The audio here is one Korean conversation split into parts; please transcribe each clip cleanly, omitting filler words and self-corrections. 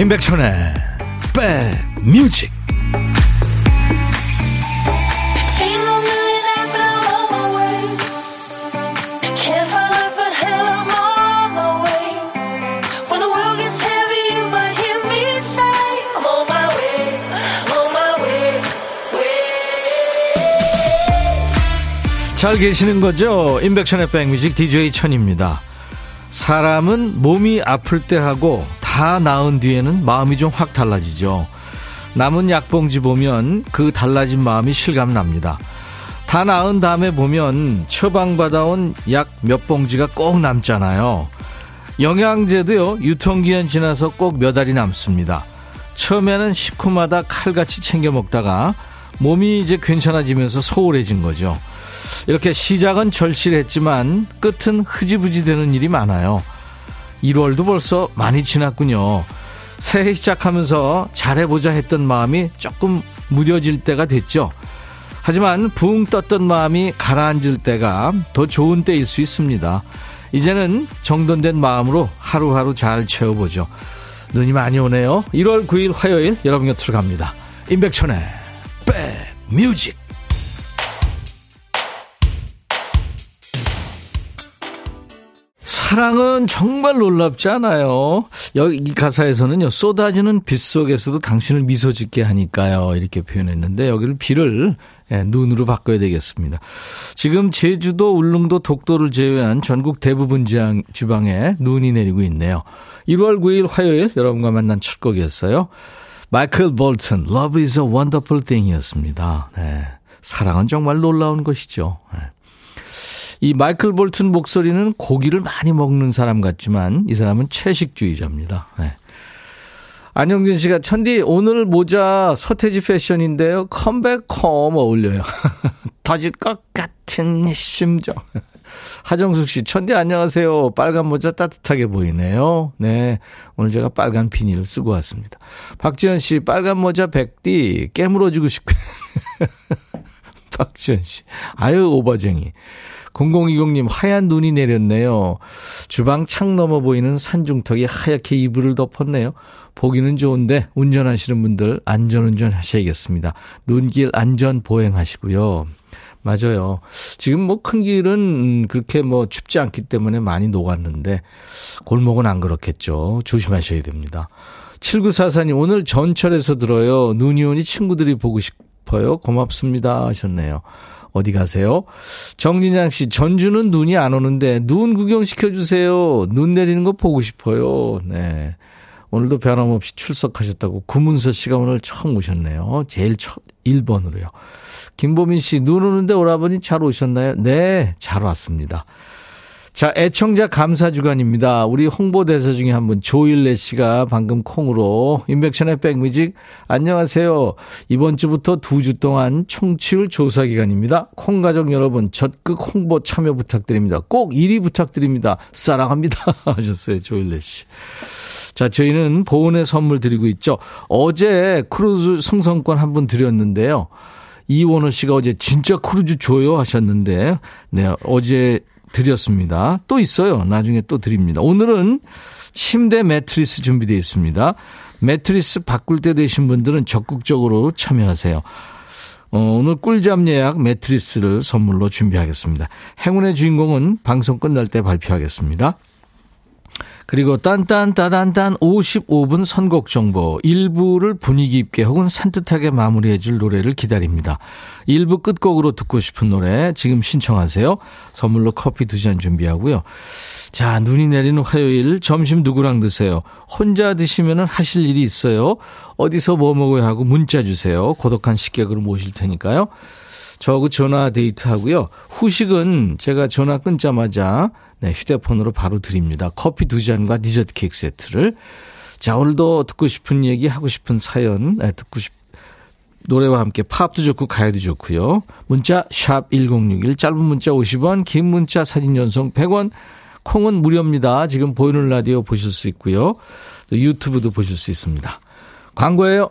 인백천의 백뮤직. 잘 계시는 거죠? 인백천의 백뮤직 DJ 천입니다. 사람은 몸이 아플 때 하고 다 나은 뒤에는 마음이 좀 확 달라지죠. 남은 약봉지 보면 그 달라진 마음이 실감납니다. 다 나은 다음에 보면 처방받아온 약 몇 봉지가 꼭 남잖아요. 영양제도요, 유통기한 지나서 꼭 몇 알이 남습니다. 처음에는 식후마다 칼같이 챙겨 먹다가 몸이 이제 괜찮아지면서 소홀해진 거죠. 이렇게 시작은 절실했지만 끝은 흐지부지 되는 일이 많아요. 1월도 벌써 많이 지났군요. 새해 시작하면서 잘해보자 했던 마음이 조금 무뎌질 때가 됐죠. 하지만 붕 떴던 마음이 가라앉을 때가 더 좋은 때일 수 있습니다. 이제는 정돈된 마음으로 하루하루 잘 채워보죠. 눈이 많이 오네요. 1월 9일 화요일 여러분 곁으로 갑니다. 임백천의 백뮤직. 사랑은 정말 놀랍지 않아요. 여기 이 가사에서는요, 쏟아지는 빛 속에서도 당신을 미소 짓게 하니까요, 이렇게 표현했는데 여기를 비를 눈으로 바꿔야 되겠습니다. 지금 제주도, 울릉도, 독도를 제외한 전국 대부분 지방에 눈이 내리고 있네요. 1월 9일 화요일 여러분과 만난 첫 곡이었어요. 마이클 볼튼, Love is a Wonderful Thing 이었습니다. 네, 사랑은 정말 놀라운 것이죠. 네. 이 마이클 볼튼 목소리는 고기를 많이 먹는 사람 같지만 이 사람은 채식주의자입니다. 네. 안영진 씨가, 천디 오늘 모자 서태지 패션인데요. 컴백홈 어울려요. 터질 것 같은 심정. 하정숙 씨, 천디 안녕하세요. 빨간 모자 따뜻하게 보이네요. 네, 오늘 제가 빨간 비닐을 쓰고 왔습니다. 박지현 씨, 빨간 모자 백디 깨물어주고 싶고. 박지현 씨, 아유 오바쟁이. 0020님, 하얀 눈이 내렸네요. 주방 창 넘어 보이는 산중턱이 하얗게 이불을 덮었네요. 보기는 좋은데 운전하시는 분들 안전운전 하셔야겠습니다. 눈길 안전 보행하시고요. 맞아요. 지금 뭐 큰 길은 그렇게 뭐 춥지 않기 때문에 많이 녹았는데 골목은 안 그렇겠죠. 조심하셔야 됩니다. 7944님, 오늘 전철에서 들어요. 눈이 오니 친구들이 보고 싶어요. 고맙습니다 하셨네요. 어디 가세요? 정진양 씨, 전주는 눈이 안 오는데 눈 구경시켜주세요. 눈 내리는 거 보고 싶어요. 네, 오늘도 변함없이 출석하셨다고 구문서 씨가 오늘 처음 오셨네요. 제일 첫 1번으로요. 김보민 씨, 눈 오는데 오라버니 잘 오셨나요? 네, 잘 왔습니다. 자, 애청자 감사주간입니다. 우리 홍보대사 중에 한 분, 조일래 씨가 방금 콩으로, 인백천의 백뮤직 안녕하세요. 이번 주부터 2주 동안 청취율 조사 기간입니다. 콩가족 여러분 적극 홍보 참여 부탁드립니다. 꼭 1위 부탁드립니다. 사랑합니다 하셨어요, 조일래 씨. 자, 저희는 보온의 선물 드리고 있죠. 어제 크루즈 승선권 한 분 드렸는데요. 이원호 씨가 어제 진짜 크루즈 줘요 하셨는데, 네, 어제 드렸습니다. 또 있어요. 나중에 또 드립니다. 오늘은 침대 매트리스 준비되어 있습니다. 매트리스 바꿀 때 되신 분들은 적극적으로 참여하세요. 오늘 꿀잠 예약 매트리스를 선물로 준비하겠습니다. 행운의 주인공은 방송 끝날 때 발표하겠습니다. 그리고 딴딴따단딴 55분 선곡 정보, 1부를 분위기 있게 혹은 산뜻하게 마무리해 줄 노래를 기다립니다. 1부 끝곡으로 듣고 싶은 노래 지금 신청하세요. 선물로 커피 2잔 준비하고요. 자, 눈이 내리는 화요일 점심 누구랑 드세요? 혼자 드시면 하실 일이 있어요. 어디서 뭐 먹어야 하고 문자 주세요. 고독한 식객으로 모실 테니까요. 저하고 전화 데이트하고요. 후식은 제가 전화 끊자마자, 네, 휴대폰으로 바로 드립니다. 커피 2잔과 디저트 케이크 세트를. 자, 오늘도 듣고 싶은 얘기, 하고 싶은 사연, 네, 노래와 함께 팝도 좋고 가요도 좋고요. 문자 샵 1061, 짧은 문자 50원, 긴 문자 사진 연속 100원, 콩은 무료입니다. 지금 보이는 라디오 보실 수 있고요. 또 유튜브도 보실 수 있습니다. 광고예요.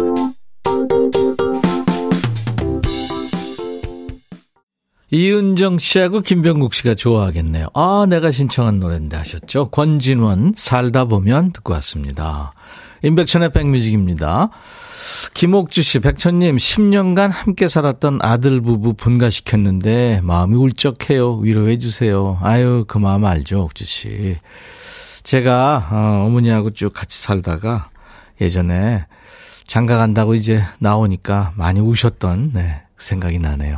이은정 씨하고 김병국 씨가 좋아하겠네요. 아, 내가 신청한 노래인데 하셨죠. 권진원 살다 보면 듣고 왔습니다. 인백천의 백뮤직입니다. 김옥주 씨, 백천님 10년간 함께 살았던 아들 부부 분가시켰는데 마음이 울적해요. 위로해 주세요. 아유, 그 마음 알죠, 옥주 씨. 제가 어머니하고 쭉 같이 살다가 예전에 장가 간다고 이제 나오니까 많이 우셨던 생각이 나네요.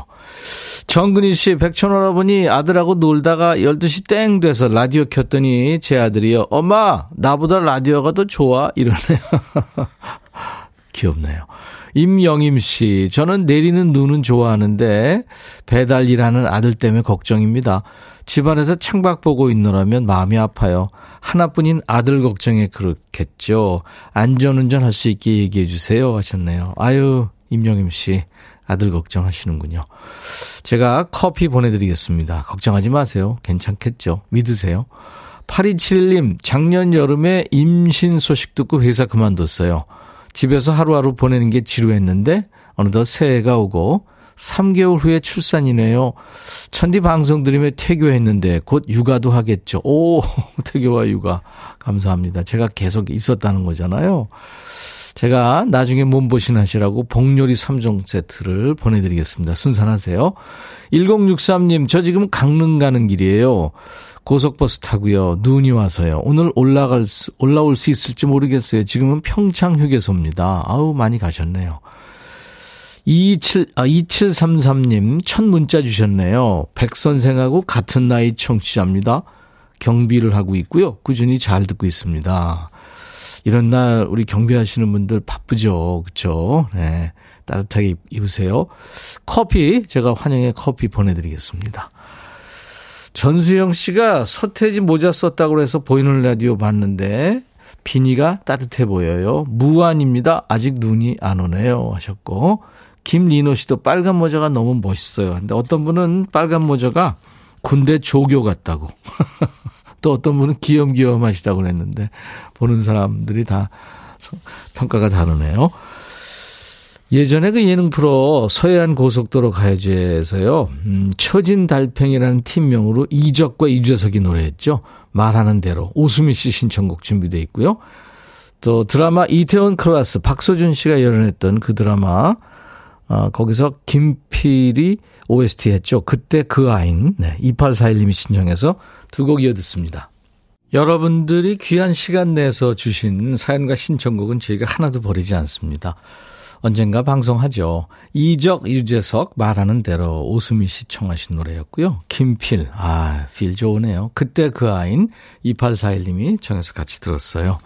정근희 씨, 백천할아버니 아들하고 놀다가 12시 땡 돼서 라디오 켰더니 제 아들이요, 엄마 나보다 라디오가 더 좋아 이러네요. 귀엽네요. 임영임 씨, 저는 내리는 눈은 좋아하는데 배달 일하는 아들 때문에 걱정입니다. 집안에서 창밖 보고 있노라면 마음이 아파요. 하나뿐인 아들 걱정에 그렇겠죠. 안전운전 할 수 있게 얘기해 주세요 하셨네요. 아유, 임영임 씨 아들 걱정하시는군요. 제가 커피 보내드리겠습니다. 걱정하지 마세요. 괜찮겠죠. 믿으세요. 8271님, 작년 여름에 임신 소식 듣고 회사 그만뒀어요. 집에서 하루하루 보내는 게 지루했는데 어느덧 새해가 오고 3개월 후에 출산이네요. 천디 방송 들으며 퇴교했는데 곧 육아도 하겠죠. 오, 퇴교와 육아 감사합니다. 제가 계속 있었다는 거잖아요. 제가 나중에 몸보신하시라고 복요리 3종 세트를 보내드리겠습니다. 순산하세요. 1063님, 저 지금 강릉 가는 길이에요. 고속버스 타고요. 눈이 와서요. 오늘 올라올 수 있을지 모르겠어요. 지금은 평창 휴게소입니다. 아우, 많이 가셨네요. 2733님, 첫 문자 주셨네요. 백선생하고 같은 나이 청취자입니다. 경비를 하고 있고요. 꾸준히 잘 듣고 있습니다. 이런 날 우리 경비하시는 분들 바쁘죠. 그렇죠? 네, 따뜻하게 입으세요. 커피, 제가 환영의 커피 보내드리겠습니다. 전수영 씨가 서태지 모자 썼다고 해서 보이는 라디오 봤는데 비니가 따뜻해 보여요. 무안입니다. 아직 눈이 안 오네요 하셨고, 김리노 씨도 빨간 모자가 너무 멋있어요. 근데 어떤 분은 빨간 모자가 군대 조교 같다고. 또 어떤 분은 귀염귀염 하시다고 그랬는데 보는 사람들이 다 평가가 다르네요. 예전에 그 예능 프로 서해안 고속도로 가요제에서요, 처진 달팽이라는 팀명으로 이적과 유재석이 노래했죠. 말하는 대로. 오수미 씨 신청곡 준비되어 있고요. 또 드라마 이태원 클래스, 박서준 씨가 열연했던 그 드라마, 거기서 김필이 OST 했죠. 그때 그 아인. 네, 2841님이 신청해서 두 곡 이어 듣습니다. 여러분들이 귀한 시간 내서 주신 사연과 신청곡은 저희가 하나도 버리지 않습니다. 언젠가 방송하죠. 이적, 유재석, 말하는 대로. 오수미 씨 청하신 노래였고요. 김필, 아, 필 좋으네요. 그때 그 아인. 2841님이 청해서 같이 들었어요.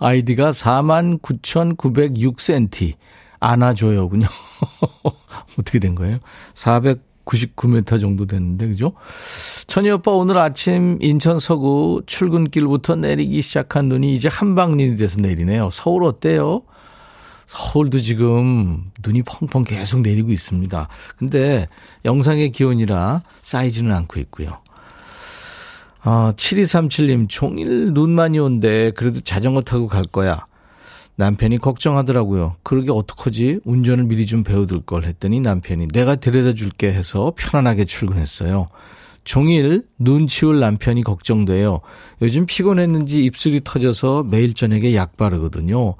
아이디가 49,906cm. 안아줘요군요. 어떻게 된 거예요? 499m 정도 됐는데, 그죠? 천희 오빠, 오늘 아침 인천 서구 출근길부터 내리기 시작한 눈이 이제 한방눈이 돼서 내리네요. 서울 어때요? 서울도 지금 눈이 펑펑 계속 내리고 있습니다. 근데 영상의 기온이라 쌓이지는 않고 있고요. 7237님, 종일 눈 많이 온대. 그래도 자전거 타고 갈 거야. 남편이 걱정하더라고요. 그러게 어떡하지? 운전을 미리 좀 배워둘 걸 했더니 남편이 내가 데려다 줄게 해서 편안하게 출근했어요. 종일 눈 치울 남편이 걱정돼요. 요즘 피곤했는지 입술이 터져서 매일 저녁에 약 바르거든요.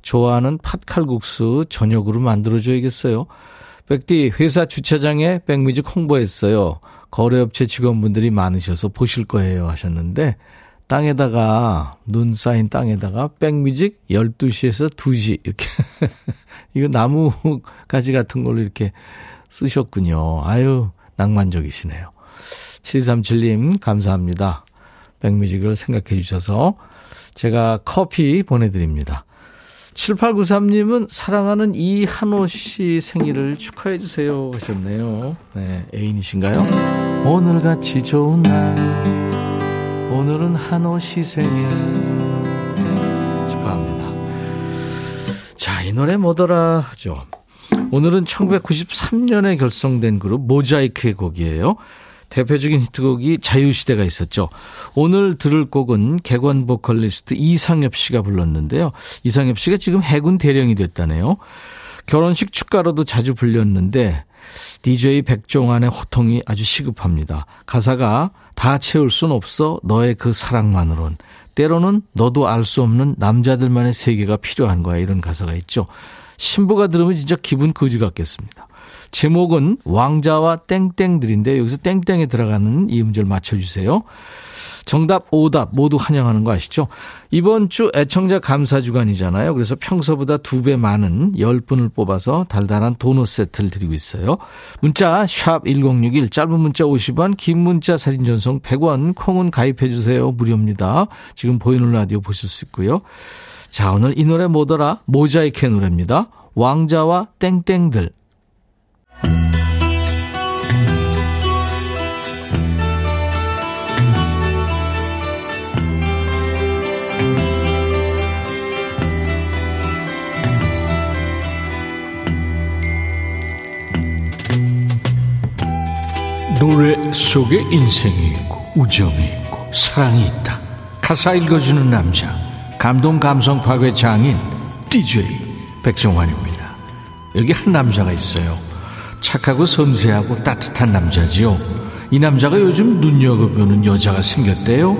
좋아하는 팥칼국수 저녁으로 만들어줘야겠어요. 백디, 회사 주차장에 백뮤직 홍보했어요. 거래업체 직원분들이 많으셔서 보실 거예요 하셨는데, 땅에다가, 눈 쌓인 땅에다가 백뮤직 12시에서 2시 이렇게 이거 나뭇가지 같은 걸로 이렇게 쓰셨군요. 아유, 낭만적이시네요. 7237님 감사합니다. 백뮤직을 생각해 주셔서 제가 커피 보내드립니다. 7893님은 사랑하는 이한호 씨 생일을 축하해 주세요 하셨네요. 네, 애인이신가요? 오늘같이 좋은 날, 오늘은 한호 씨 생일 축하합니다. 자, 이 노래 뭐더라 하죠. 오늘은 1993년에 결성된 그룹 모자이크의 곡이에요. 대표적인 히트곡이 자유시대가 있었죠. 오늘 들을 곡은 객원 보컬리스트 이상엽 씨가 불렀는데요. 이상엽 씨가 지금 해군 대령이 됐다네요. 결혼식 축가로도 자주 불렸는데 DJ 백종환의 호통이 아주 시급합니다. 가사가 다 채울 순 없어 너의 그 사랑만으론, 때로는 너도 알 수 없는 남자들만의 세계가 필요한 거야, 이런 가사가 있죠. 신부가 들으면 진짜 기분 거지 같겠습니다. 제목은 왕자와 땡땡들인데 여기서 땡땡에 들어가는 이 음절 맞춰주세요. 정답, 오답 모두 환영하는 거 아시죠? 이번 주 애청자 감사주간이잖아요. 그래서 평소보다 2배 많은 10분을 뽑아서 달달한 도넛 세트를 드리고 있어요. 문자 샵 1061, 짧은 문자 50원, 긴 문자 사진 전송 100원, 콩은 가입해 주세요. 무료입니다. 지금 보이는 라디오 보실 수 있고요. 자, 오늘 이 노래 뭐더라? 모자이크의 노래입니다. 왕자와 땡땡들. 노래 속에 인생이 있고 우정이 있고 사랑이 있다. 가사 읽어주는 남자, 감동 감성 파괴 장인 DJ 백종환입니다. 여기 한 남자가 있어요. 착하고 섬세하고 따뜻한 남자지요. 이 남자가 요즘 눈여겨보는 여자가 생겼대요.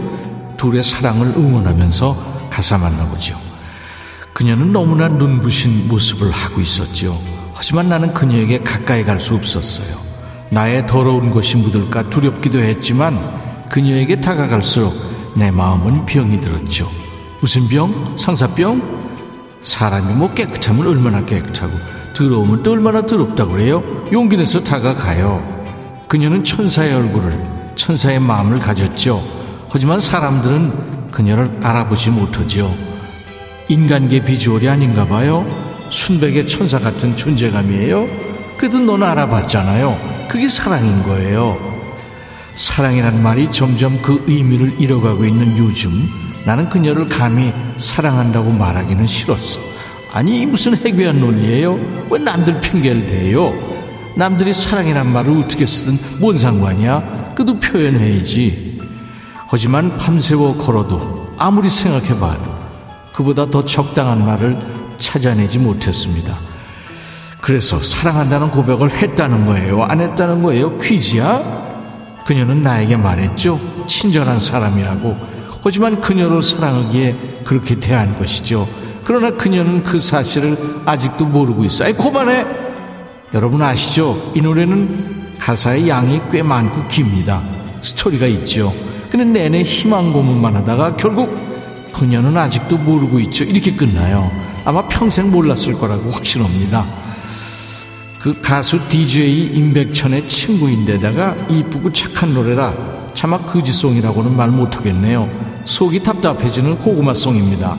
둘의 사랑을 응원하면서 가사 만나보죠. 그녀는 너무나 눈부신 모습을 하고 있었지요. 하지만 나는 그녀에게 가까이 갈 수 없었어요. 나의 더러운 것이 묻을까 두렵기도 했지만 그녀에게 다가갈수록 내 마음은 병이 들었죠. 무슨 병? 상사병? 사람이 뭐 깨끗하면 얼마나 깨끗하고 더러우면 또 얼마나 더럽다고 그래요? 용기 내서 다가가요. 그녀는 천사의 얼굴을, 천사의 마음을 가졌죠. 하지만 사람들은 그녀를 알아보지 못하죠. 인간계 비주얼이 아닌가 봐요. 순백의 천사 같은 존재감이에요. 그래도 넌 알아봤잖아요. 그게 사랑인 거예요. 사랑이란 말이 점점 그 의미를 잃어가고 있는 요즘, 나는 그녀를 감히 사랑한다고 말하기는 싫었어. 아니, 무슨 해괴한 논리예요? 왜 남들 핑계를 대요? 남들이 사랑이란 말을 어떻게 쓰든 뭔 상관이야? 그래도 표현해야지. 하지만 밤새워 걸어도, 아무리 생각해봐도 그보다 더 적당한 말을 찾아내지 못했습니다. 그래서 사랑한다는 고백을 했다는 거예요? 안 했다는 거예요? 퀴즈야? 그녀는 나에게 말했죠. 친절한 사람이라고. 하지만 그녀를 사랑하기에 그렇게 대한 것이죠. 그러나 그녀는 그 사실을 아직도 모르고 있어. 아이, 그만해! 여러분 아시죠? 이 노래는 가사의 양이 꽤 많고 깁니다. 스토리가 있죠. 근데 내내 희망 고문만 하다가 결국 그녀는 아직도 모르고 있죠. 이렇게 끝나요. 아마 평생 몰랐을 거라고 확신합니다. 그 가수 DJ 인백천의 친구인데다가 이쁘고 착한 노래라 차마 거지송이라고는 말 못하겠네요. 속이 답답해지는 고구마송입니다.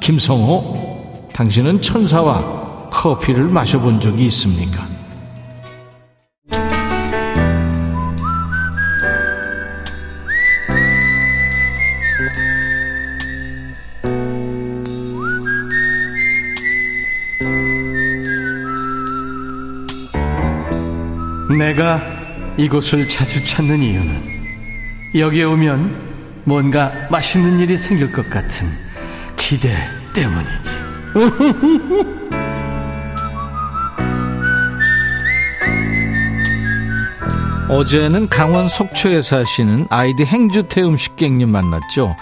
김성호, 당신은 천사와 커피를 마셔본 적이 있습니까? 내가 이곳을 자주 찾는 이유는 여기에 오면 뭔가 맛있는 일이 생길 것 같은 기대 때문이지. 어제는 강원 속초에 사시는 아이들 행주태 음식객님 만났죠.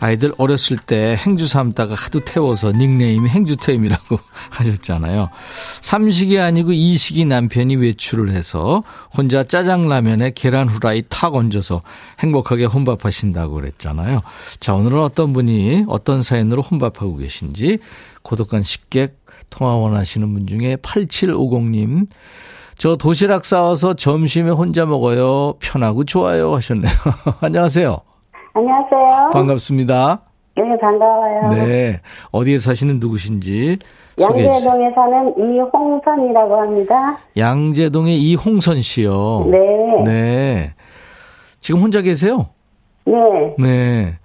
아이들 어렸을 때 행주 삼다가 하도 태워서 닉네임이 행주태임이라고 하셨잖아요. 삼식이 아니고 이식이 남편이 외출을 해서 혼자 짜장라면에 계란 후라이 탁 얹어서 행복하게 혼밥하신다고 그랬잖아요. 자, 오늘은 어떤 분이 어떤 사연으로 혼밥하고 계신지, 고독한 식객 통화 원하시는 분 중에 8750님, 저 도시락 싸와서 점심에 혼자 먹어요. 편하고 좋아요 하셨네요. 안녕하세요. 안녕하세요. 반갑습니다. 네, 반가워요. 네, 어디에 사시는 누구신지 소개해 주세요. 양재동에 사는 이홍선이라고 합니다. 양재동의 이홍선 씨요. 네. 네. 지금 혼자 계세요? 네. 네.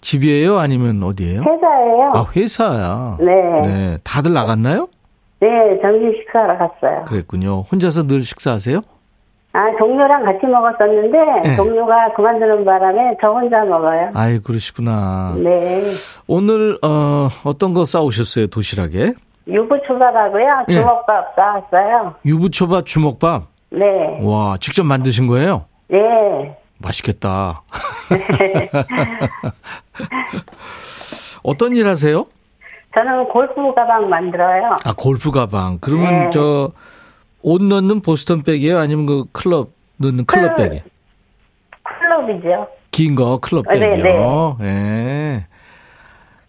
집이에요? 아니면 어디예요? 회사예요. 아, 회사야. 네. 네. 다들 나갔나요? 네, 점심 식사하러 갔어요. 그랬군요. 혼자서 늘 식사하세요? 아, 동료랑 같이 먹었었는데, 네. 동료가 그만두는 바람에 저 혼자 먹어요. 아이, 그러시구나. 네. 오늘, 어떤 거 싸우셨어요, 도시락에? 유부초밥하고요, 주먹밥 싸왔어요. 유부초밥, 주먹밥? 네. 와, 직접 만드신 거예요? 네. 맛있겠다. 어떤 일 하세요? 저는 골프 가방 만들어요. 아, 골프 가방. 그러면 네. 저, 옷 넣는 보스턴 백이에요? 아니면 그 클럽 넣는 클럽 백이에요? 클럽이죠. 긴 거 클럽 백이요. 네. 네.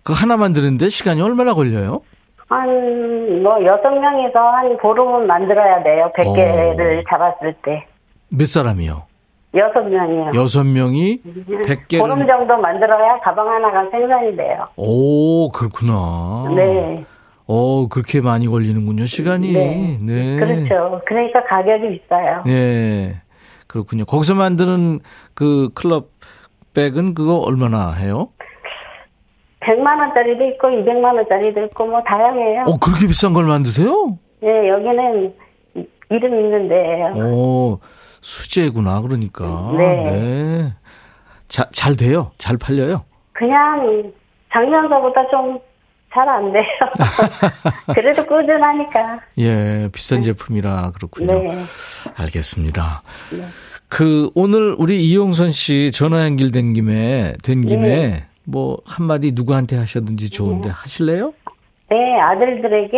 그 하나 만드는데 시간이 얼마나 걸려요? 한, 뭐, 6명에서 한 보름은 만들어야 돼요. 100개를 오. 잡았을 때. 몇 사람이요? 6명이요. 6명이 100개를. 보름 정도 만들어야 가방 하나가 생산이 돼요. 오, 그렇구나. 네. 그렇게 많이 걸리는군요, 시간이. 네. 네. 그렇죠. 그러니까 가격이 비싸요. 네. 그렇군요. 거기서 만드는 그 클럽 백은 그거 얼마나 해요? 100만원짜리도 있고, 200만원짜리도 있고, 뭐, 다양해요. 그렇게 비싼 걸 만드세요? 네, 여기는 이름 있는 데예요. 수제구나, 그러니까. 네. 네. 잘 돼요? 잘 팔려요? 그냥, 작년도보다 좀, 잘 안 돼요. 그래도 꾸준하니까. 예, 비싼 제품이라 그렇군요. 네. 알겠습니다. 네. 그 오늘 우리 이용선 씨 전화 연결된 김에 네. 뭐 한마디 누구한테 하셨는지 좋은데 네. 하실래요? 네, 아들들에게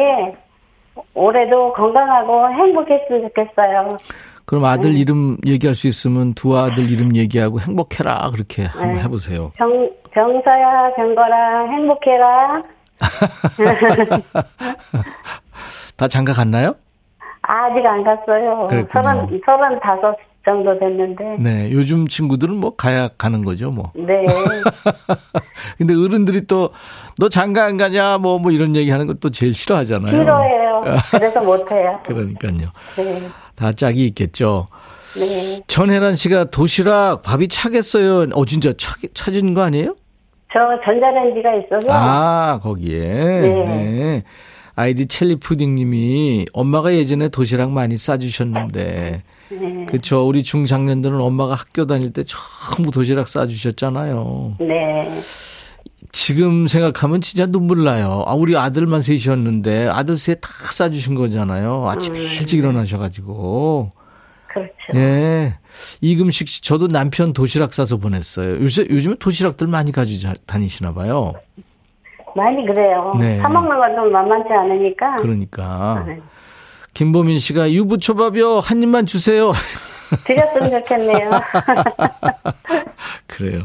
올해도 건강하고 행복했으면 좋겠어요. 그럼 아들 네. 이름 얘기할 수 있으면 두 아들 이름 얘기하고 행복해라 그렇게 네. 한번 해보세요. 병서야, 병거라, 행복해라. 다 장가 갔나요? 아직 안 갔어요. 35 정도 됐는데. 네, 요즘 친구들은 뭐 가야 가는 거죠, 뭐. 네. 근데 어른들이 또 너 장가 안 가냐, 뭐 이런 얘기하는 것도 제일 싫어하잖아요. 싫어해요. 그래서 못 해요. 그러니까요. 네. 다 짝이 있겠죠. 네. 전혜란 씨가 도시락 밥이 차겠어요. 진짜 차진 거 아니에요? 저 전자레인지가 있어서. 아, 거기에. 네. 네. 아이디 첼리푸딩님이 엄마가 예전에 도시락 많이 싸주셨는데. 네. 그렇죠. 우리 중장년들은 엄마가 학교 다닐 때 전부 도시락 싸주셨잖아요. 네. 지금 생각하면 진짜 눈물 나요. 우리 아들만 셋이었는데 아들 셋 다 싸주신 거잖아요. 아침에 일찍 일어나셔가지고. 그렇죠. 예. 이금식 씨, 저도 남편 도시락 싸서 보냈어요. 요즘에 도시락들 많이 가지고 다니시나 봐요. 많이 그래요. 네. 사먹는 건 좀 만만치 않으니까. 그러니까. 네. 김보민 씨가 유부초밥이요. 한 입만 주세요. 드렸으면 좋겠네요. 그래요.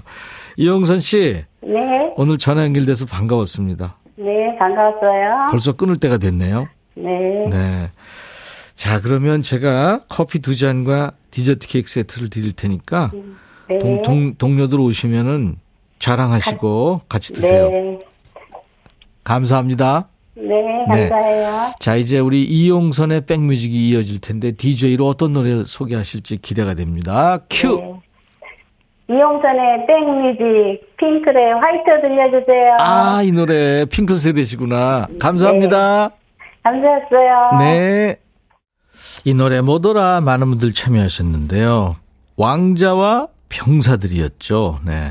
이용선 씨. 네. 오늘 전화 연결돼서 반가웠습니다. 네, 반가웠어요. 벌써 끊을 때가 됐네요. 네. 네. 자, 그러면 제가 커피 2잔과 디저트 케이크 세트를 드릴 테니까 네. 동료들 오시면은 자랑하시고 같이 드세요. 네. 감사합니다. 네, 감사해요. 네. 자, 이제 우리 이용선의 백뮤직이 이어질 텐데 DJ로 어떤 노래 소개하실지 기대가 됩니다. 큐! 네. 이용선의 백뮤직, 핑클의 화이트 들려주세요. 아, 이 노래 핑클 세대시구나. 감사합니다. 네. 감사했어요. 네. 이 노래 뭐더라 많은 분들 참여하셨는데요. 왕자와 병사들이었죠. 네,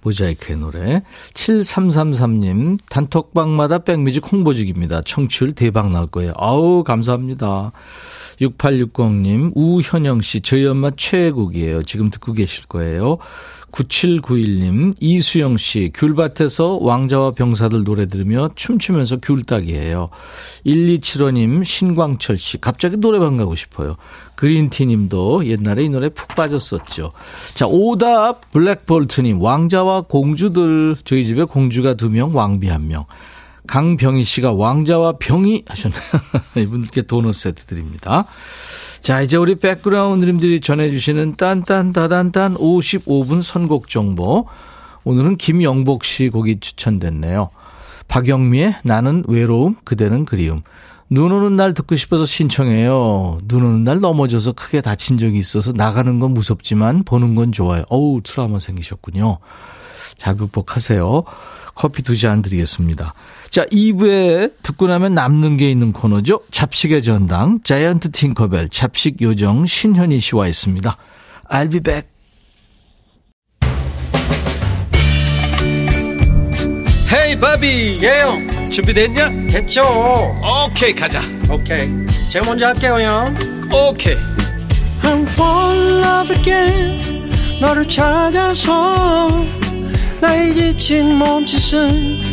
모자이크의 노래. 7333님 단톡방마다 백뮤직 홍보직입니다. 청취율 대박 날 거예요. 아우 감사합니다. 6860님 우현영씨 저희 엄마 최애곡이에요. 지금 듣고 계실 거예요. 9791님 이수영씨 귤밭에서 왕자와 병사들 노래 들으며 춤추면서 귤따기예요. 1275님 신광철씨 갑자기 노래방 가고 싶어요. 그린티님도 옛날에 이 노래 푹 빠졌었죠. 자, 오답 블랙볼트님 왕자와 공주들 저희 집에 공주가 2명 왕비 1명. 강병희 씨가 왕자와 병이 하셨나요? 이분들께 도넛 세트 드립니다. 자, 이제 우리 백그라운드님들이 전해주시는 딴딴다단단 55분 선곡 정보. 오늘은 김영복 씨 곡이 추천됐네요. 박영미의 나는 외로움, 그대는 그리움. 눈 오는 날 듣고 싶어서 신청해요. 눈 오는 날 넘어져서 크게 다친 적이 있어서 나가는 건 무섭지만 보는 건 좋아요. 어우, 트라우마 생기셨군요. 잘 극복하세요. 커피 2잔 드리겠습니다. 자, 2부에 듣고 나면 남는 게 있는 코너죠. 잡식의 전당, 자이언트 팅커벨, 잡식 요정 신현희 씨와 있습니다. I'll be back. 헤이 바비. 예영. 준비됐냐? 됐죠. 오케이, 가자. 오케이. 제가 먼저 할게요, 형. 오케이. I'm falling in love again. 너를 찾아서 나의 지친 몸짓은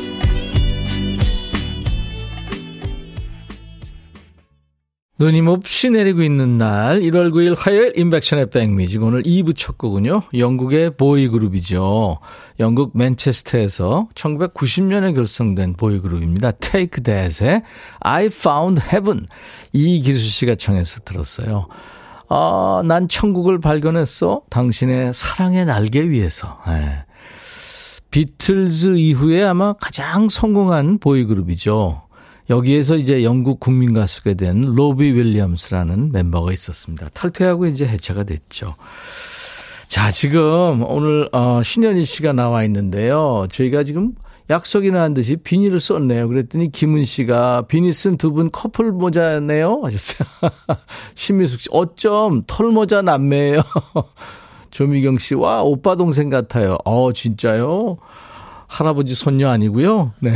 눈이 몹시 내리고 있는 날 1월 9일 화요일 임백천의 백뮤직 오늘 2부 첫 곡은요. 영국의 보이그룹이죠. 영국 맨체스터에서 1990년에 결성된 보이그룹입니다. Take That의 I Found Heaven 이기수 씨가 청해서 들었어요. 아, 난 천국을 발견했어. 당신의 사랑의 날개 위에서. 네. 비틀즈 이후에 아마 가장 성공한 보이그룹이죠. 여기에서 이제 영국 국민 가수가 된 로비 윌리엄스라는 멤버가 있었습니다. 탈퇴하고 이제 해체가 됐죠. 자, 지금 오늘 신현희 씨가 나와 있는데요. 저희가 지금 약속이나 한 듯이 비니를 썼네요. 그랬더니 김은 씨가 비니 쓴 두 분 커플 모자네요 하셨어요. 신미숙 씨 어쩜 털모자 남매예요. 조미경 씨 와 오빠 동생 같아요. 진짜요? 할아버지 손녀 아니고요. 네.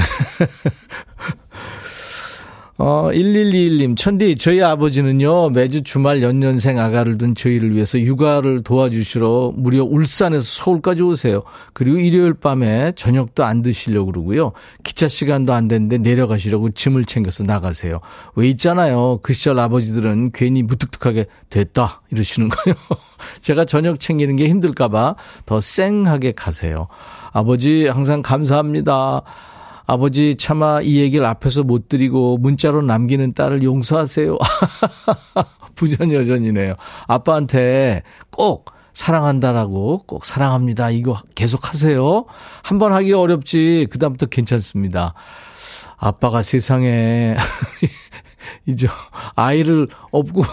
1121님 천디 저희 아버지는요 매주 주말 연년생 아가를 둔 저희를 위해서 육아를 도와주시러 무려 울산에서 서울까지 오세요. 그리고 일요일 밤에 저녁도 안 드시려고 그러고요. 기차 시간도 안 됐는데 내려가시려고 짐을 챙겨서 나가세요. 왜 있잖아요 그 시절 아버지들은 괜히 무뚝뚝하게 됐다 이러시는 거예요. 제가 저녁 챙기는 게 힘들까 봐 더 쌩하게 가세요. 아버지 항상 감사합니다. 아버지 차마 이 얘기를 앞에서 못 드리고 문자로 남기는 딸을 용서하세요. 부전여전이네요. 아빠한테 꼭 사랑한다라고 꼭 사랑합니다. 이거 계속 하세요. 한 번 하기 어렵지 그다음부터 괜찮습니다. 아빠가 세상에 이제 아이를 업고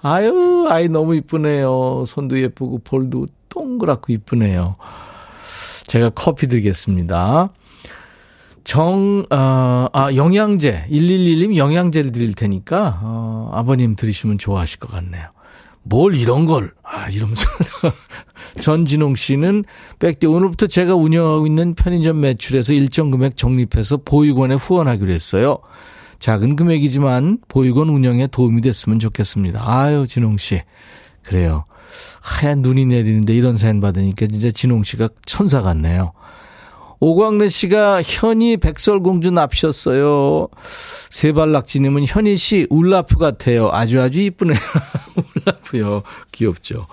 아유 아이 너무 이쁘네요. 손도 예쁘고 볼도 동그랗고 이쁘네요. 제가 커피 드리겠습니다. 영양제. 111님 영양제를 드릴 테니까, 아버님 드리시면 좋아하실 것 같네요. 뭘 이런 걸. 이러면서. 전진홍 씨는, 백대, 오늘부터 제가 운영하고 있는 편의점 매출에서 일정 금액 적립해서 보육원에 후원하기로 했어요. 작은 금액이지만 보육원 운영에 도움이 됐으면 좋겠습니다. 아유, 진홍 씨. 그래요. 하얀 눈이 내리는데 이런 사연 받으니까 진짜 진홍 씨가 천사 같네요. 오광래 씨가 현희 백설공주 납셨어요. 세발낙지님은 현희 씨 울라프 같아요. 아주 이쁘네요. 울라프요. 귀엽죠.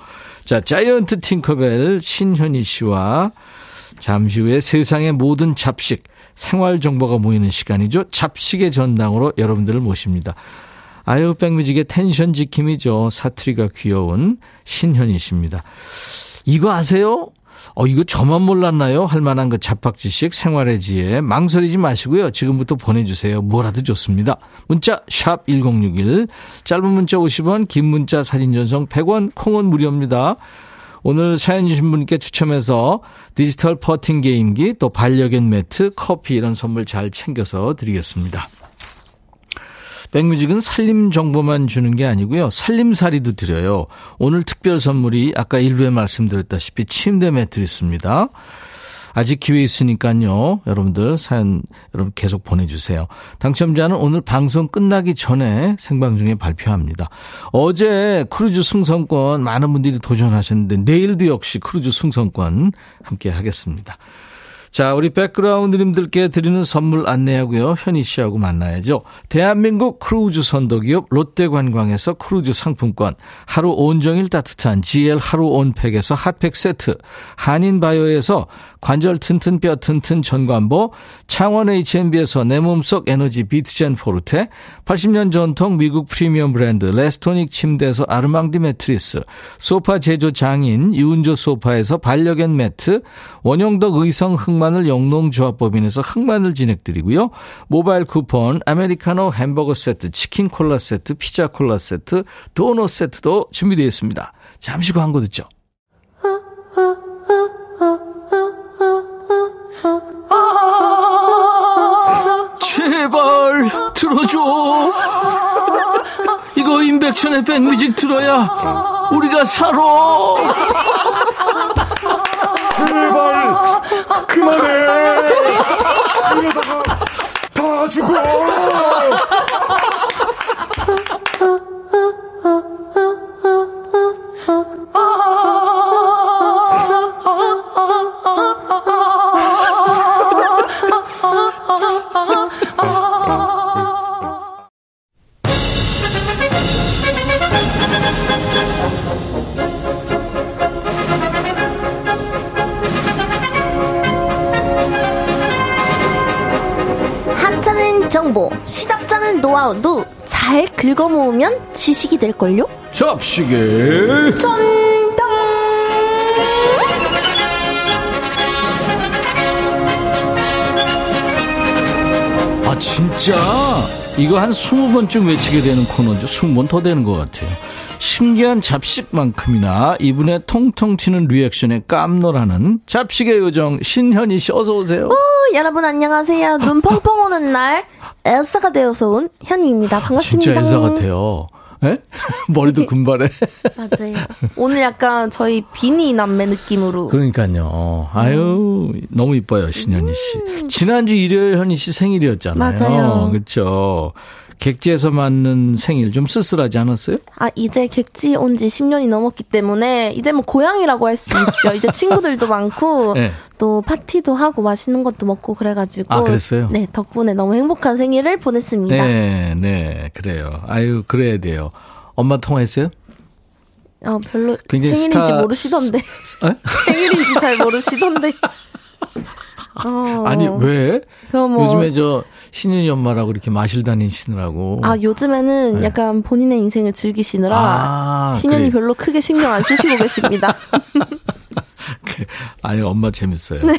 자, 자이언트 팅커벨 신현희 씨와 잠시 후에 세상의 모든 잡식, 생활정보가 모이는 시간이죠. 잡식의 전당으로 여러분들을 모십니다. 아유 백뮤직의 텐션 지킴이죠. 사투리가 귀여운 신현희 씨입니다. 이거 아세요? 이거 저만 몰랐나요? 할 만한 그 잡학지식 생활의 지혜 망설이지 마시고요. 지금부터 보내주세요. 뭐라도 좋습니다. 문자 샵 1061 짧은 문자 50원 긴 문자 사진 전송 100원 콩은 무료입니다. 오늘 사연 주신 분께 추첨해서 디지털 퍼팅 게임기 또 반려견 매트 커피 이런 선물 잘 챙겨서 드리겠습니다. 백뮤직은 살림 정보만 주는 게 아니고요. 살림살이도 드려요. 오늘 특별 선물이 아까 1부에 말씀드렸다시피 침대 매트리스입니다. 아직 기회 있으니까요. 여러분들 사연 여러분 계속 보내주세요. 당첨자는 오늘 방송 끝나기 전에 생방송에 발표합니다. 어제 크루즈 승선권 많은 분들이 도전하셨는데 내일도 역시 크루즈 승선권 함께 하겠습니다. 자, 우리 백그라운드님들께 드리는 선물 안내하고요. 현희 씨하고 만나야죠. 대한민국 크루즈 선도기업 롯데관광에서 크루즈 상품권, 하루 온종일 따뜻한 GL 하루 온팩에서 핫팩 세트, 한인바이오에서 관절 튼튼 뼈 튼튼 전관보, 창원 H&B에서 내 몸속 에너지 비트젠 포르테, 80년 전통 미국 프리미엄 브랜드 레스토닉 침대에서 아르망디 매트리스, 소파 제조 장인 유은조 소파에서 반려견 매트, 원용덕 의성 흑마늘 영농조합법인에서 흑마늘 진행드리고요. 모바일 쿠폰, 아메리카노 햄버거 세트, 치킨 콜라 세트, 피자 콜라 세트, 도넛 세트도 준비되어 있습니다. 잠시 광고 듣죠. 제발 들어줘. 이거 임백천의 백뮤직 들어야 우리가 살아. 제발 그만해. 이러다가 다 죽어. 정보, 시답잖은 노하우도 잘 긁어 모으면 지식이 될걸요? 잡식의 전당. 아, 진짜 이거 한 20번쯤 외치게 되는 코너죠. 20번 더 되는 것 같아요. 신기한 잡식만큼이나 이분의 통통 튀는 리액션에 깜놀하는 잡식의 요정 신현희 씨, 어서 오세요. 여러분 안녕하세요. 눈 펑펑 오는 날 엘사가 되어서 온 현희입니다. 반갑습니다. 진짜 엘사 같아요. 에? 머리도 금발에. 맞아요. 오늘 약간 저희 비니 남매 느낌으로. 그러니까요. 아유, 너무 이뻐요, 신현희 씨. 지난주 일요일 현희 씨 생일이었잖아요. 맞아요. 그렇죠. 객지에서 맞는 생일 좀 쓸쓸하지 않았어요? 아, 이제 객지 온 지 10년이 넘었기 때문에 이제 뭐 고향이라고 할 수 있죠. 이제 친구들도 많고. 네. 또 파티도 하고 맛있는 것도 먹고 그래가지고. 아, 그랬어요? 네, 덕분에 너무 행복한 생일을 보냈습니다. 네, 네, 그래요. 아유, 그래야 돼요. 엄마 통화했어요? 아, 별로 생일인지 모르시던데. 생일인지 잘 모르시던데. 아니, 왜? 뭐, 요즘에 저 신현이 엄마라고 이렇게 마실 다니시느라고. 아, 요즘에는 네. 약간 본인의 인생을 즐기시느라 신현이 그래. 별로 크게 신경 안 쓰시고 계십니다. 아니, 엄마 재밌어요. 네.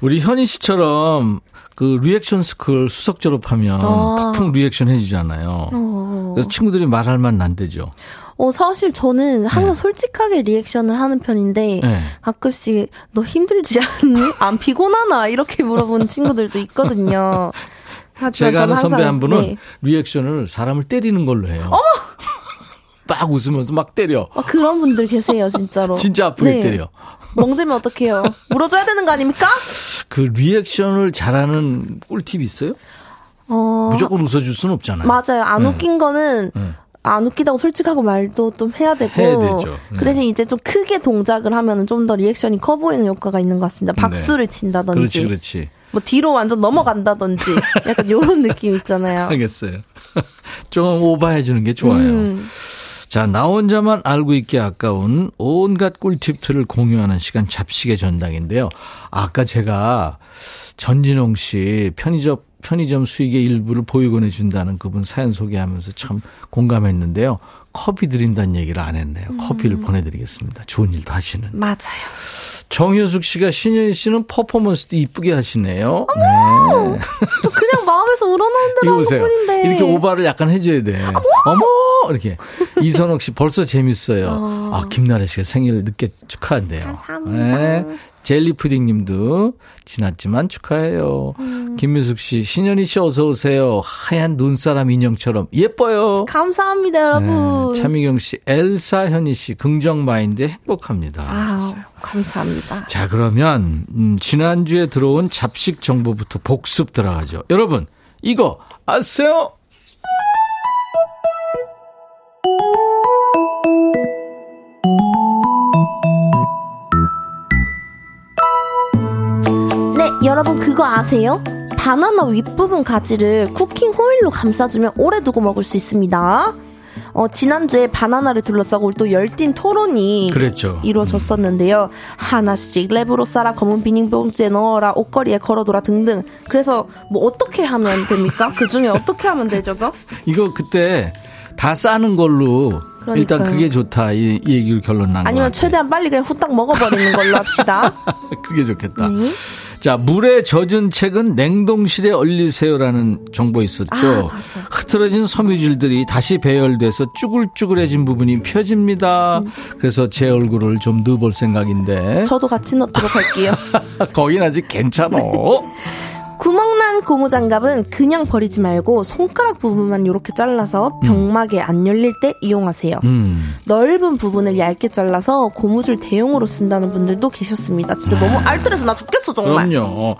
우리 현희 씨처럼 그 리액션 스쿨 수석 졸업하면 폭풍 리액션 해주잖아요. 그래서 친구들이 말할 만은 안 되죠. 사실 저는 항상 솔직하게 리액션을 하는 편인데 가끔씩 너 힘들지 않니? 안 피곤하나? 이렇게 물어보는 친구들도 있거든요. 제가 아는 선배 한 분은 리액션을 사람을 때리는 걸로 해요. 어머! 막 웃으면서 막 때려. 아, 그런 분들 계세요, 진짜로. 진짜 아프게 때려. 멍들면 어떡해요. 물어줘야 되는 거 아닙니까? 그 리액션을 잘하는 꿀팁 있어요? 무조건 웃어줄 수는 없잖아요. 맞아요. 안 웃긴 거는 안 웃기다고 솔직하고 말도 좀 해야 되고. 해야 되죠. 그 대신 이제 좀 크게 동작을 하면 좀 더 리액션이 커 보이는 효과가 있는 것 같습니다. 박수를 친다든지. 그렇지, 그렇지. 뭐 뒤로 완전 넘어간다든지 약간 이런 느낌 있잖아요. 알겠어요. 조금 오버해주는 게 좋아요. 자, 나 혼자만 알고 있기 아까운 온갖 꿀팁들을 공유하는 시간 잡식의 전당인데요. 아까 제가 전진홍 씨 편의점 수익의 일부를 보육원에 준다는 그분 사연 소개하면서 참 공감했는데요. 커피 드린다는 얘기를 안 했네요. 커피를 보내드리겠습니다. 좋은 일도 하시는. 맞아요. 정효숙 씨가 신현희 씨는 퍼포먼스도 이쁘게 하시네요. 어머! 네. 저 그냥 마음에서 우러나온 대로 하는 분인데. 이렇게 오바를 약간 해줘야 돼요. 어머! 이렇게. 이선옥 씨 벌써 재밌어요. 아, 김나래 씨가 생일을 늦게 축하한대요. 감사합니다. 네. 젤리 푸딩 님도 지났지만 축하해요. 김민숙 씨, 신현희 씨 어서 오세요. 하얀 눈사람 인형처럼 예뻐요. 감사합니다, 여러분. 네, 차미경 씨, 엘사 현희 씨 긍정 마인드에 행복합니다. 아우, 감사합니다. 자, 그러면 지난주에 들어온 잡식 정보부터 복습 들어가죠. 여러분, 이거 아세요? 여러분 그거 아세요? 바나나 윗부분 가지를 쿠킹 호일로 감싸주면 오래 두고 먹을 수 있습니다. 지난주에 바나나를 둘러싸고 또 열띤 토론이 그랬죠. 이루어졌었는데요. 하나씩 랩으로 싸라, 검은 비닐봉지에 넣어라, 옷걸이에 걸어둬라 등등. 그래서 뭐 어떻게 하면 됩니까? 그중에 어떻게 하면 되죠? 이거 그때 다 싸는 걸로 그러니까요. 일단 그게 좋다 이 얘기로 결론 난 거 아니면 최대한 빨리 그냥 후딱 먹어버리는 걸로 합시다. 그게 좋겠다. 네. 자, 물에 젖은 책은 냉동실에 얼리세요라는 정보 있었죠. 흐트러진 섬유질들이 다시 배열돼서 쭈글쭈글해진 부분이 펴집니다. 그래서 제 얼굴을 좀 넣어볼 생각인데 저도 같이 넣도록 할게요. 거긴 아직 괜찮아. 구멍난 고무장갑은 그냥 버리지 말고 손가락 부분만 이렇게 잘라서 병막에 안 열릴 때 이용하세요. 넓은 부분을 얇게 잘라서 고무줄 대용으로 쓴다는 분들도 계셨습니다. 진짜 너무 알뜰해서 나 죽겠어 정말. 그럼요.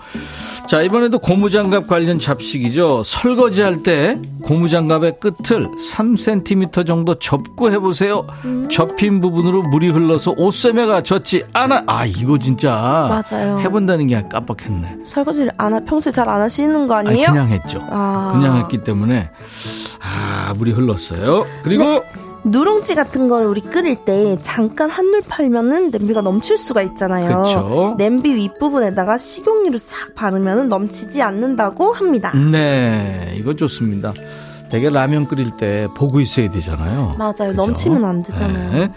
자, 이번에도 고무장갑 관련 잡식이죠. 설거지할 때 고무장갑의 끝을 3cm 정도 접고 해보세요. 접힌 부분으로 물이 흘러서 옷세매가 젖지 않아. 아, 이거 진짜 맞아요. 해본다는 게 깜빡했네. 설거지를 안 평소에 잘 안 하시는 거 아니에요? 아니, 그냥 했죠. 그냥 했기 때문에 물이 흘렀어요. 그리고 네, 누룽지 같은 걸 우리 끓일 때 잠깐 한물 팔면은 냄비가 넘칠 수가 있잖아요. 그렇죠. 냄비 윗부분에다가 식용유를 싹 바르면은 넘치지 않는다고 합니다. 네, 이거 좋습니다. 되게 라면 끓일 때 보고 있어야 되잖아요. 맞아요. 그죠? 넘치면 안 되잖아요. 네.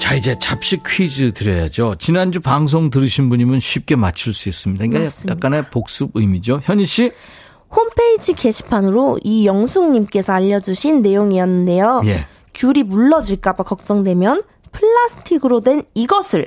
자, 이제 잡식 퀴즈 드려야죠. 지난주 방송 들으신 분이면 쉽게 맞출 수 있습니다. 그러니까 맞습니다. 약간의 복습 의미죠. 현희 씨. 홈페이지 게시판으로 이영숙님께서 알려주신 내용이었는데요. 예. 귤이 물러질까 봐 걱정되면 플라스틱으로 된 이것을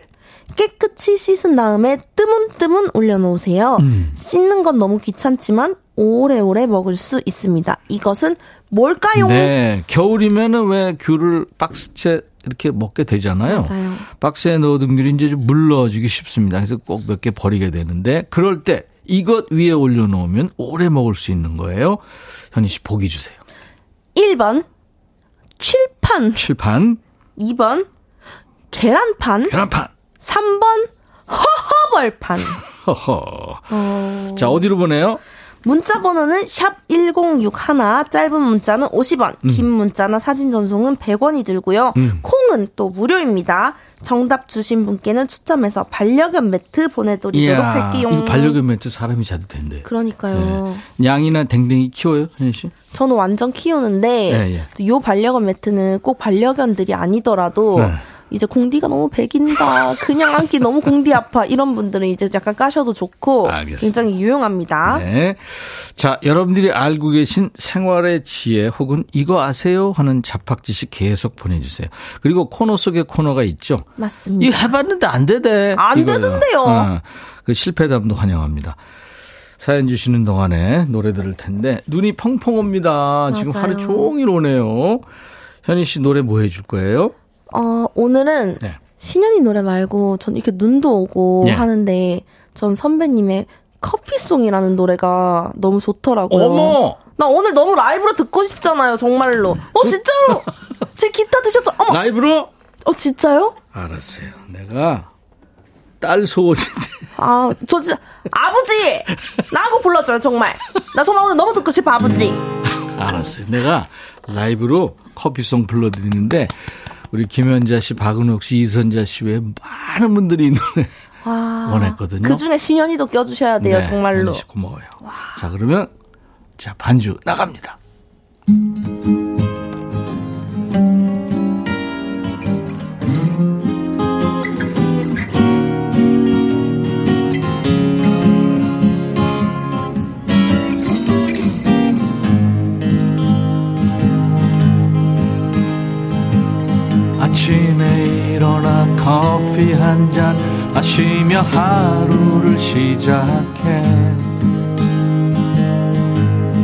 깨끗이 씻은 다음에 뜨문뜨문 올려놓으세요. 씻는 건 너무 귀찮지만 오래오래 먹을 수 있습니다. 이것은 뭘까요? 네, 겨울이면은 왜 귤을 박스채 이렇게 먹게 되잖아요. 맞아요. 박스에 넣어둔 귤이 이제 좀 물러지기 쉽습니다. 그래서 꼭 몇 개 버리게 되는데 그럴 때 이것 위에 올려놓으면 오래 먹을 수 있는 거예요. 현희 씨 보기 주세요. 1번 칠판. 2번 계란판. 계란판. 3번 허허벌판. 허허. 자, 어디로 보내요? 문자 번호는 샵1061, 짧은 문자는 50원, 긴 문자나 사진 전송은 100원이 들고요. 콩은 또 무료입니다. 정답 주신 분께는 추첨해서 반려견 매트 보내드리도록 할게요. 이거 반려견 매트 사람이 자도 된대요. 그러니까요. 네. 양이나 댕댕이 키워요, 현희 씨? 저는 완전 키우는데 요 반려견 매트는 꼭 반려견들이 아니더라도 이제 공디가 너무 배긴다, 그냥 앉기 너무 공디 아파, 이런 분들은 이제 약간 까셔도 좋고. 알겠습니다. 굉장히 유용합니다. 네. 자, 여러분들이 알고 계신 생활의 지혜 혹은 이거 아세요 하는 잡학 지식 계속 보내주세요. 그리고 코너 속에 코너가 있죠. 맞습니다. 이거 해봤는데 안 되대. 안 되던데요. 그 실패담도 환영합니다. 사연 주시는 동안에 노래 들을 텐데 눈이 펑펑 옵니다. 맞아요. 지금 하루 종일 오네요. 현희 씨 노래 뭐 해줄 거예요? 오늘은 네, 신현이 노래 말고 전 이렇게 눈도 오고 네, 하는데 전 선배님의 커피송이라는 노래가 너무 좋더라고요. 어머! 나 오늘 너무 라이브로 듣고 싶잖아요, 정말로. 진짜로! 제 기타 드셨죠? 어머! 라이브로? 진짜요? 알았어요. 내가 딸 소원인데. 저 진짜, 아버지! 나하고 불러줘요, 정말. 나 정말 오늘 너무 듣고 싶어, 아버지. 알았어요. 내가 라이브로 커피송 불러드리는데, 우리 김현자 씨, 박은옥 씨, 이선자 씨 외에 많은 분들이 이 노래 원했거든요. 그중에 신현이도 껴주셔야 돼요. 네, 정말로. 고마워요. 와. 자, 그러면 자, 반주 나갑니다. 아침에 일어나 커피 한 잔 마시며 하루를 시작해.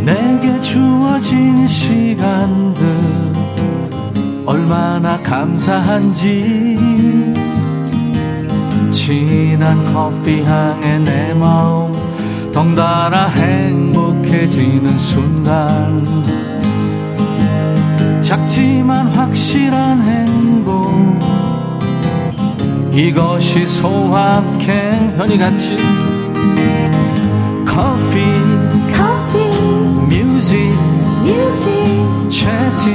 내게 주어진 시간들 얼마나 감사한지. 진한 커피 향에 내 마음 덩달아 행복해지는 순간. 작지만 확실한 행복, 이것이 소확행. 현이같이 커피 뮤직 채팅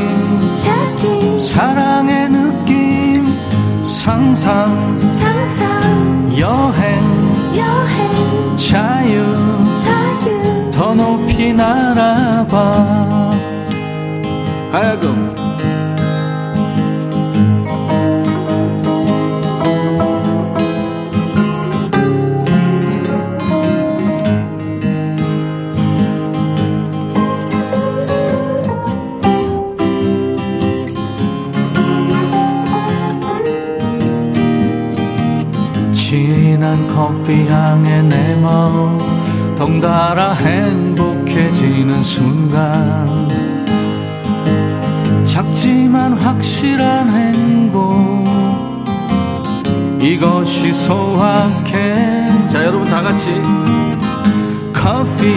사랑의 느낌 상상 여행 자유 더 높이 날아봐 하야금 커피 향에 내 마음 덩달아 행복해지는 순간 작지만 확실한 행복 이것이 소확해 자 여러분 다 같이 커피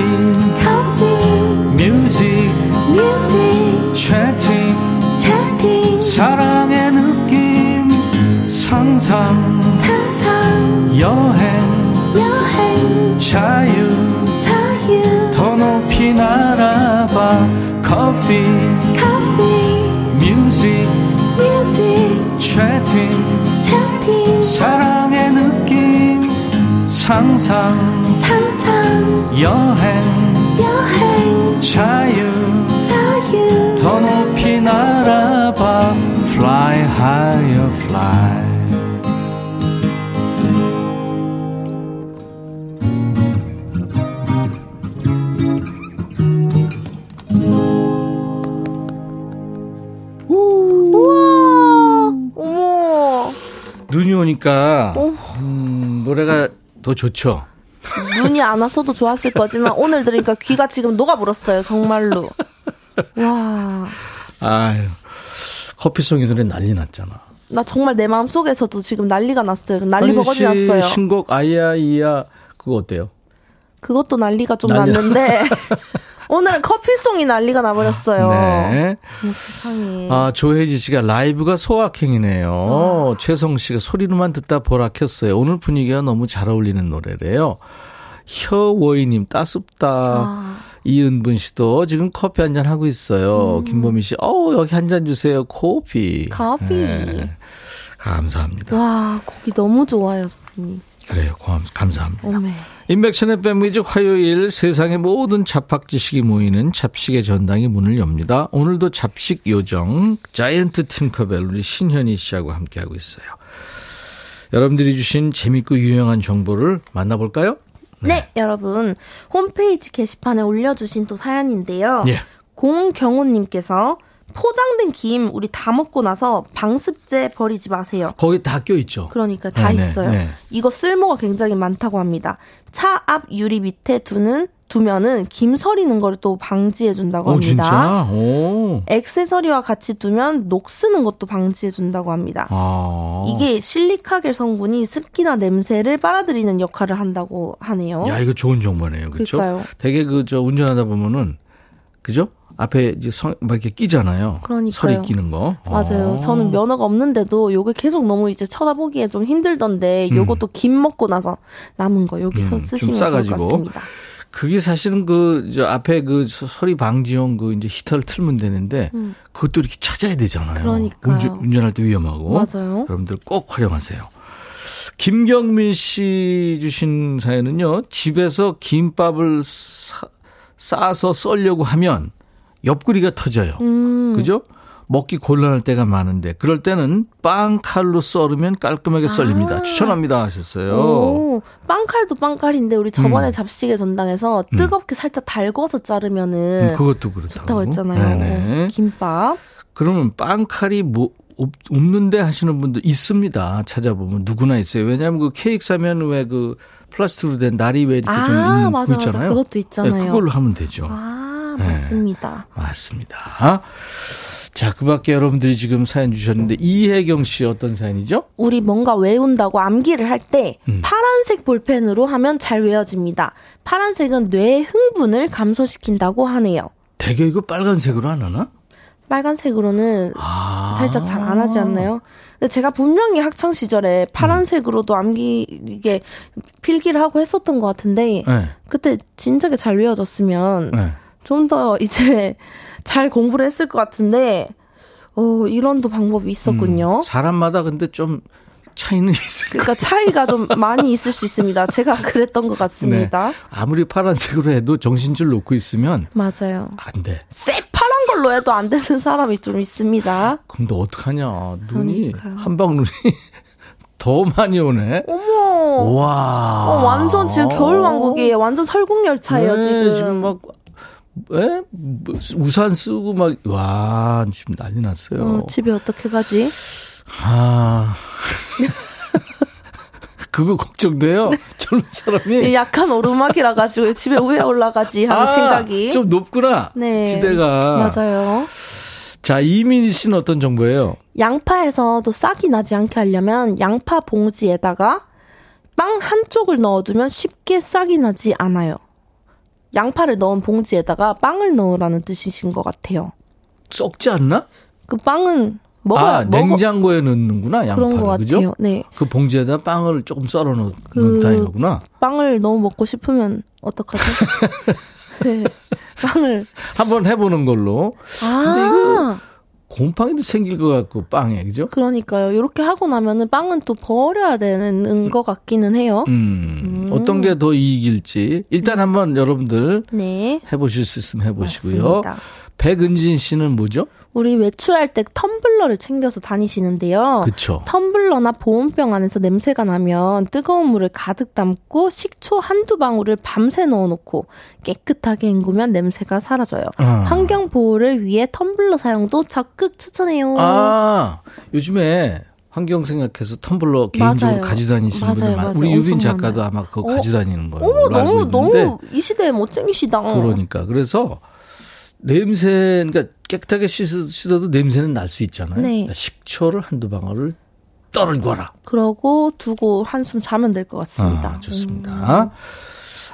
뮤직 채팅 사랑의 느낌 상상 여행 자유 더 높이 날아봐 커피 뮤직 채팅 사랑의 느낌 상상 여행 자유 더 높이 날아봐 Fly higher fly 오니까 노래가 더 좋죠. 눈이 안 왔어도 좋았을 거지만 오늘 들으니까 귀가 지금 녹아버렸어요. 정말로. 와. 아유. 커피송이 노래 난리 났잖아. 나 정말 내 마음 속에서도 지금 난리가 났어요. 난리 버거지 났어요. 신곡 아이야 그거 어때요? 그것도 난리가 좀 났는데 오늘은 커피송이 난리가 나버렸어요. 네. 세상에. 아, 조혜지 씨가 라이브가 소확행이네요. 아. 최성 씨가 소리로만 듣다 보라 켰어요. 오늘 분위기가 너무 잘 어울리는 노래래요. 혀워이님 따숩다. 아. 이은분 씨도 지금 커피 한잔 하고 있어요. 김범희 씨, 여기 한잔 주세요. 커피. 네. 감사합니다. 와, 곡이 너무 좋아요. 그래요. 감사합니다. 오메. 인백천의 뱀뮤직 화요일 세상의 모든 잡학 지식이 모이는 잡식의 전당이 문을 엽니다. 오늘도 잡식 요정 자이언트 팅커벨 우리 신현희 씨하고 함께하고 있어요. 여러분들이 주신 재밌고 유용한 정보를 만나볼까요? 네, 여러분 홈페이지 게시판에 올려주신 또 사연인데요. 예. 공경호님께서 포장된 김 우리 다 먹고 나서 방습제 버리지 마세요. 거기 다 껴있죠. 그러니까 다 네네, 있어요. 네. 이거 쓸모가 굉장히 많다고 합니다. 차 앞 유리 밑에 두면은 김 서리는 걸 또 방지해준다고 합니다. 진짜? 오. 액세서리와 같이 두면 녹 쓰는 것도 방지해준다고 합니다. 아. 이게 실리카겔 성분이 습기나 냄새를 빨아들이는 역할을 한다고 하네요. 야, 이거 좋은 정보네요. 그렇죠? 되게 운전하다 보면은 그죠? 앞에 이제 막 이렇게 끼잖아요. 그러니까요. 서리 끼는 거. 맞아요. 저는 면허가 없는데도 요게 계속 너무 이제 쳐다보기에 좀 힘들던데 요것도 김 먹고 나서 남은 거 여기서 쓰시면 좋을 것 같습니다. 그게 사실은 저 앞에 서리 방지용 이제 히터를 틀면 되는데 그것도 이렇게 찾아야 되잖아요. 그러니까요. 운전할 때 위험하고. 맞아요. 여러분들 꼭 활용하세요. 김경민 씨 주신 사연은요. 집에서 김밥을 싸서 썰려고 하면 옆구리가 터져요. 그죠? 먹기 곤란할 때가 많은데 그럴 때는 빵칼로 썰으면 깔끔하게 썰립니다. 추천합니다 하셨어요. 오, 빵칼도 빵칼인데 우리 저번에 잡식의 전당에서 뜨겁게 살짝 달궈서 자르면은 그것도 좋다고 했잖아요. 네네. 김밥. 그러면 빵칼이 없는데 하시는 분들 있습니다. 찾아보면 누구나 있어요. 왜냐하면 케이크 사면 왜 플라스틱으로 된 날이 왜 이렇게 좀 있는 거 있잖아요. 맞아. 그것도 있잖아요. 네, 그걸로 하면 되죠. 네, 맞습니다. 맞습니다. 자, 그 밖에 여러분들이 지금 사연 주셨는데 이혜경 씨 어떤 사연이죠? 우리 뭔가 외운다고 암기를 할 때 파란색 볼펜으로 하면 잘 외워집니다. 파란색은 뇌의 흥분을 감소시킨다고 하네요. 되게 이거 빨간색으로 안 하나? 빨간색으로는 살짝 잘 안 하지 않나요? 근데 제가 분명히 학창 시절에 파란색으로도 암기 이게 필기를 하고 했었던 것 같은데 네. 그때 진작에 잘 외워졌으면 네. 좀 더 이제 잘 공부를 했을 것 같은데 이런 또 방법이 있었군요. 사람마다 근데 좀 차이는 있을 거예요. 그러니까 차이가 좀 많이 있을 수 있습니다. 제가 그랬던 것 같습니다. 네. 아무리 파란색으로 해도 정신줄 놓고 있으면 맞아요. 안 돼. 새파란 걸로 해도 안 되는 사람이 좀 있습니다. 그럼 너 어떡하냐. 눈이 한방 눈이 더 많이 오네. 어머. 와. 완전 지금 겨울왕국이에요. 완전 설국열차예요. 네, 지금 막. 에? 우산 쓰고 막 와 지금 난리 났어요. 집에 어떻게 가지? 아 그거 걱정돼요. 네. 젊은 사람이 약간 오르막이라 가지고 집에 왜 올라가지 하는 생각이 좀 높구나. 네. 지대가 맞아요. 자 이민희 씨는 어떤 정보예요? 양파에서도 싹이 나지 않게 하려면 양파 봉지에다가 빵 한쪽을 넣어두면 쉽게 싹이 나지 않아요. 양파를 넣은 봉지에다가 빵을 넣으라는 뜻이신 것 같아요. 썩지 않나? 그 빵은 먹어야 냉장고에 넣는구나 양파를. 그런 것 같아요. 네. 그 봉지에다 빵을 조금 썰어 넣는다 이거구나. 빵을 너무 먹고 싶으면 어떡하죠? 네. 빵을 한번 해보는 걸로. 근데 이거 곰팡이도 생길 것 같고 빵에 그죠? 그러니까요. 이렇게 하고 나면은 빵은 또 버려야 되는 것 같기는 해요. 어떤 게 더 이익일지 일단 한번 여러분들 네. 해보실 수 있으면 해보시고요. 맞습니다. 백은진 씨는 뭐죠? 우리 외출할 때 텀블러를 챙겨서 다니시는데요. 그쵸. 텀블러나 보온병 안에서 냄새가 나면 뜨거운 물을 가득 담고 식초 한두 방울을 밤새 넣어놓고 깨끗하게 헹구면 냄새가 사라져요. 환경 보호를 위해 텀블러 사용도 적극 추천해요. 아 요즘에 환경 생각해서 텀블러 개인적으로 가지고 다니시는 분들 많아요. 우리 유빈 작가도 많아요. 아마 그거 가지고 다니는 거예요. 너무 이 시대에 멋쟁이시다. 그러니까 그래서 냄새 그러니까 깨끗하게 씻어도 냄새는 날 수 있잖아요. 네. 그러니까 식초를 한두 방울을 떨고 와라. 그러고 두고 한숨 자면 될 것 같습니다. 좋습니다.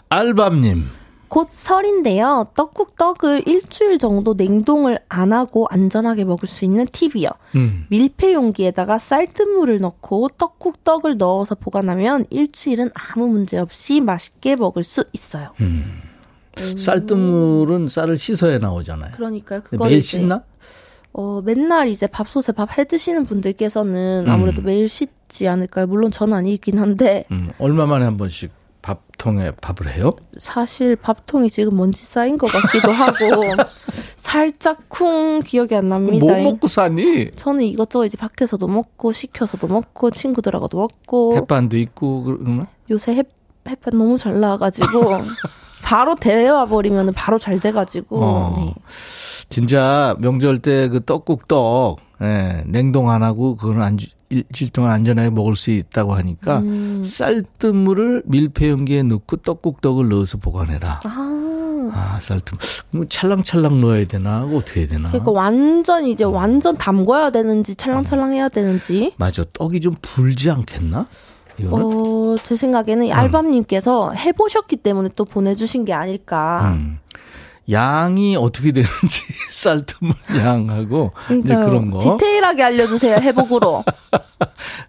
알밤님. 곧 설인데요. 떡국떡을 일주일 정도 냉동을 안 하고 안전하게 먹을 수 있는 팁이요. 밀폐 용기에다가 쌀뜨물을 넣고 떡국떡을 넣어서 보관하면 일주일은 아무 문제 없이 맛있게 먹을 수 있어요. 쌀뜨물은 쌀을 씻어야 나오잖아요. 그러니까요. 매일 씻나? 맨날 이제 밥솥에 밥 해 드시는 분들께서는 아무래도 매일 씻지 않을까요? 물론 저는 아니긴 한데. 얼마만에 한 번씩 밥통에 밥을 해요? 사실 밥통이 지금 먼지 쌓인 것 같기도 하고 살짝 쿵 기억이 안 납니다. 뭐 먹고 사니? 저는 이것저것 이제 밖에서도 먹고 시켜서도 먹고 친구들하고도 먹고 햇반도 있고 그러나? 요새 햇반 너무 잘 나와가지고 바로 데워버리면 바로 잘 돼가지고 네. 진짜 명절 때 그 떡국떡 예, 냉동 안 하고 그건 안 일주일 동안 안전하게 먹을 수 있다고 하니까 쌀뜨물을 밀폐용기에 넣고 떡국떡을 넣어서 보관해라. 쌀뜨물 뭐 찰랑찰랑 넣어야 되나 어떻게 해야 되나. 그러니까 완전 이제 완전 담궈야 되는지 찰랑찰랑 해야 되는지. 맞아. 떡이 좀 불지 않겠나? 제 생각에는 알밤님께서 해보셨기 때문에 또 보내주신 게 아닐까. 양이 어떻게 되는지 쌀뜨물 양하고 이제 그런 거 디테일하게 알려주세요. 해복으로.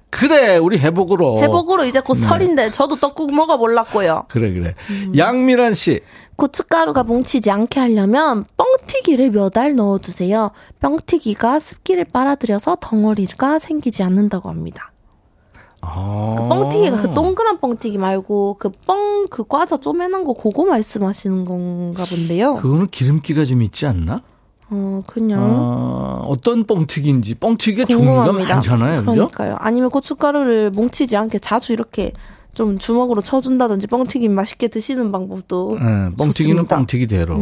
그래 우리 해복으로 이제 곧 네. 설인데 저도 떡국 먹어볼라고요. 그래 양미란 씨. 고춧가루가 뭉치지 않게 하려면 뻥튀기를 몇 알 넣어두세요. 뻥튀기가 습기를 빨아들여서 덩어리가 생기지 않는다고 합니다. 그 뻥튀기가 그 동그란 뻥튀기 말고 그 과자 쪼매난 거 그거 말씀하시는 건가 본데요. 그거는 기름기가 좀 있지 않나? 어떤 뻥튀기인지 뻥튀기의 종류가 많잖아요. 그러니까요. 그죠? 아니면 고춧가루를 뭉치지 않게 자주 이렇게 좀 주먹으로 쳐준다든지 뻥튀기 맛있게 드시는 방법도 뻥튀기는 뻥튀기대로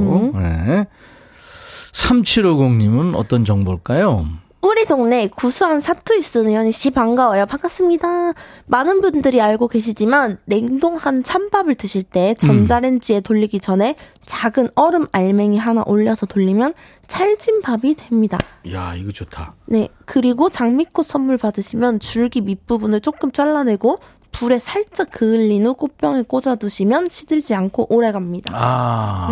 3750님은 어떤 정보일까요? 우리 동네 구수한 사투리 쓰는 연희 씨 반가워요. 반갑습니다. 많은 분들이 알고 계시지만 냉동한 찬밥을 드실 때 전자레인지에 돌리기 전에 작은 얼음 알맹이 하나 올려서 돌리면 찰진 밥이 됩니다. 야, 이거 좋다. 네, 그리고 장미꽃 선물 받으시면 줄기 밑부분을 조금 잘라내고 불에 살짝 그을린 후 꽃병에 꽂아두시면 시들지 않고 오래갑니다.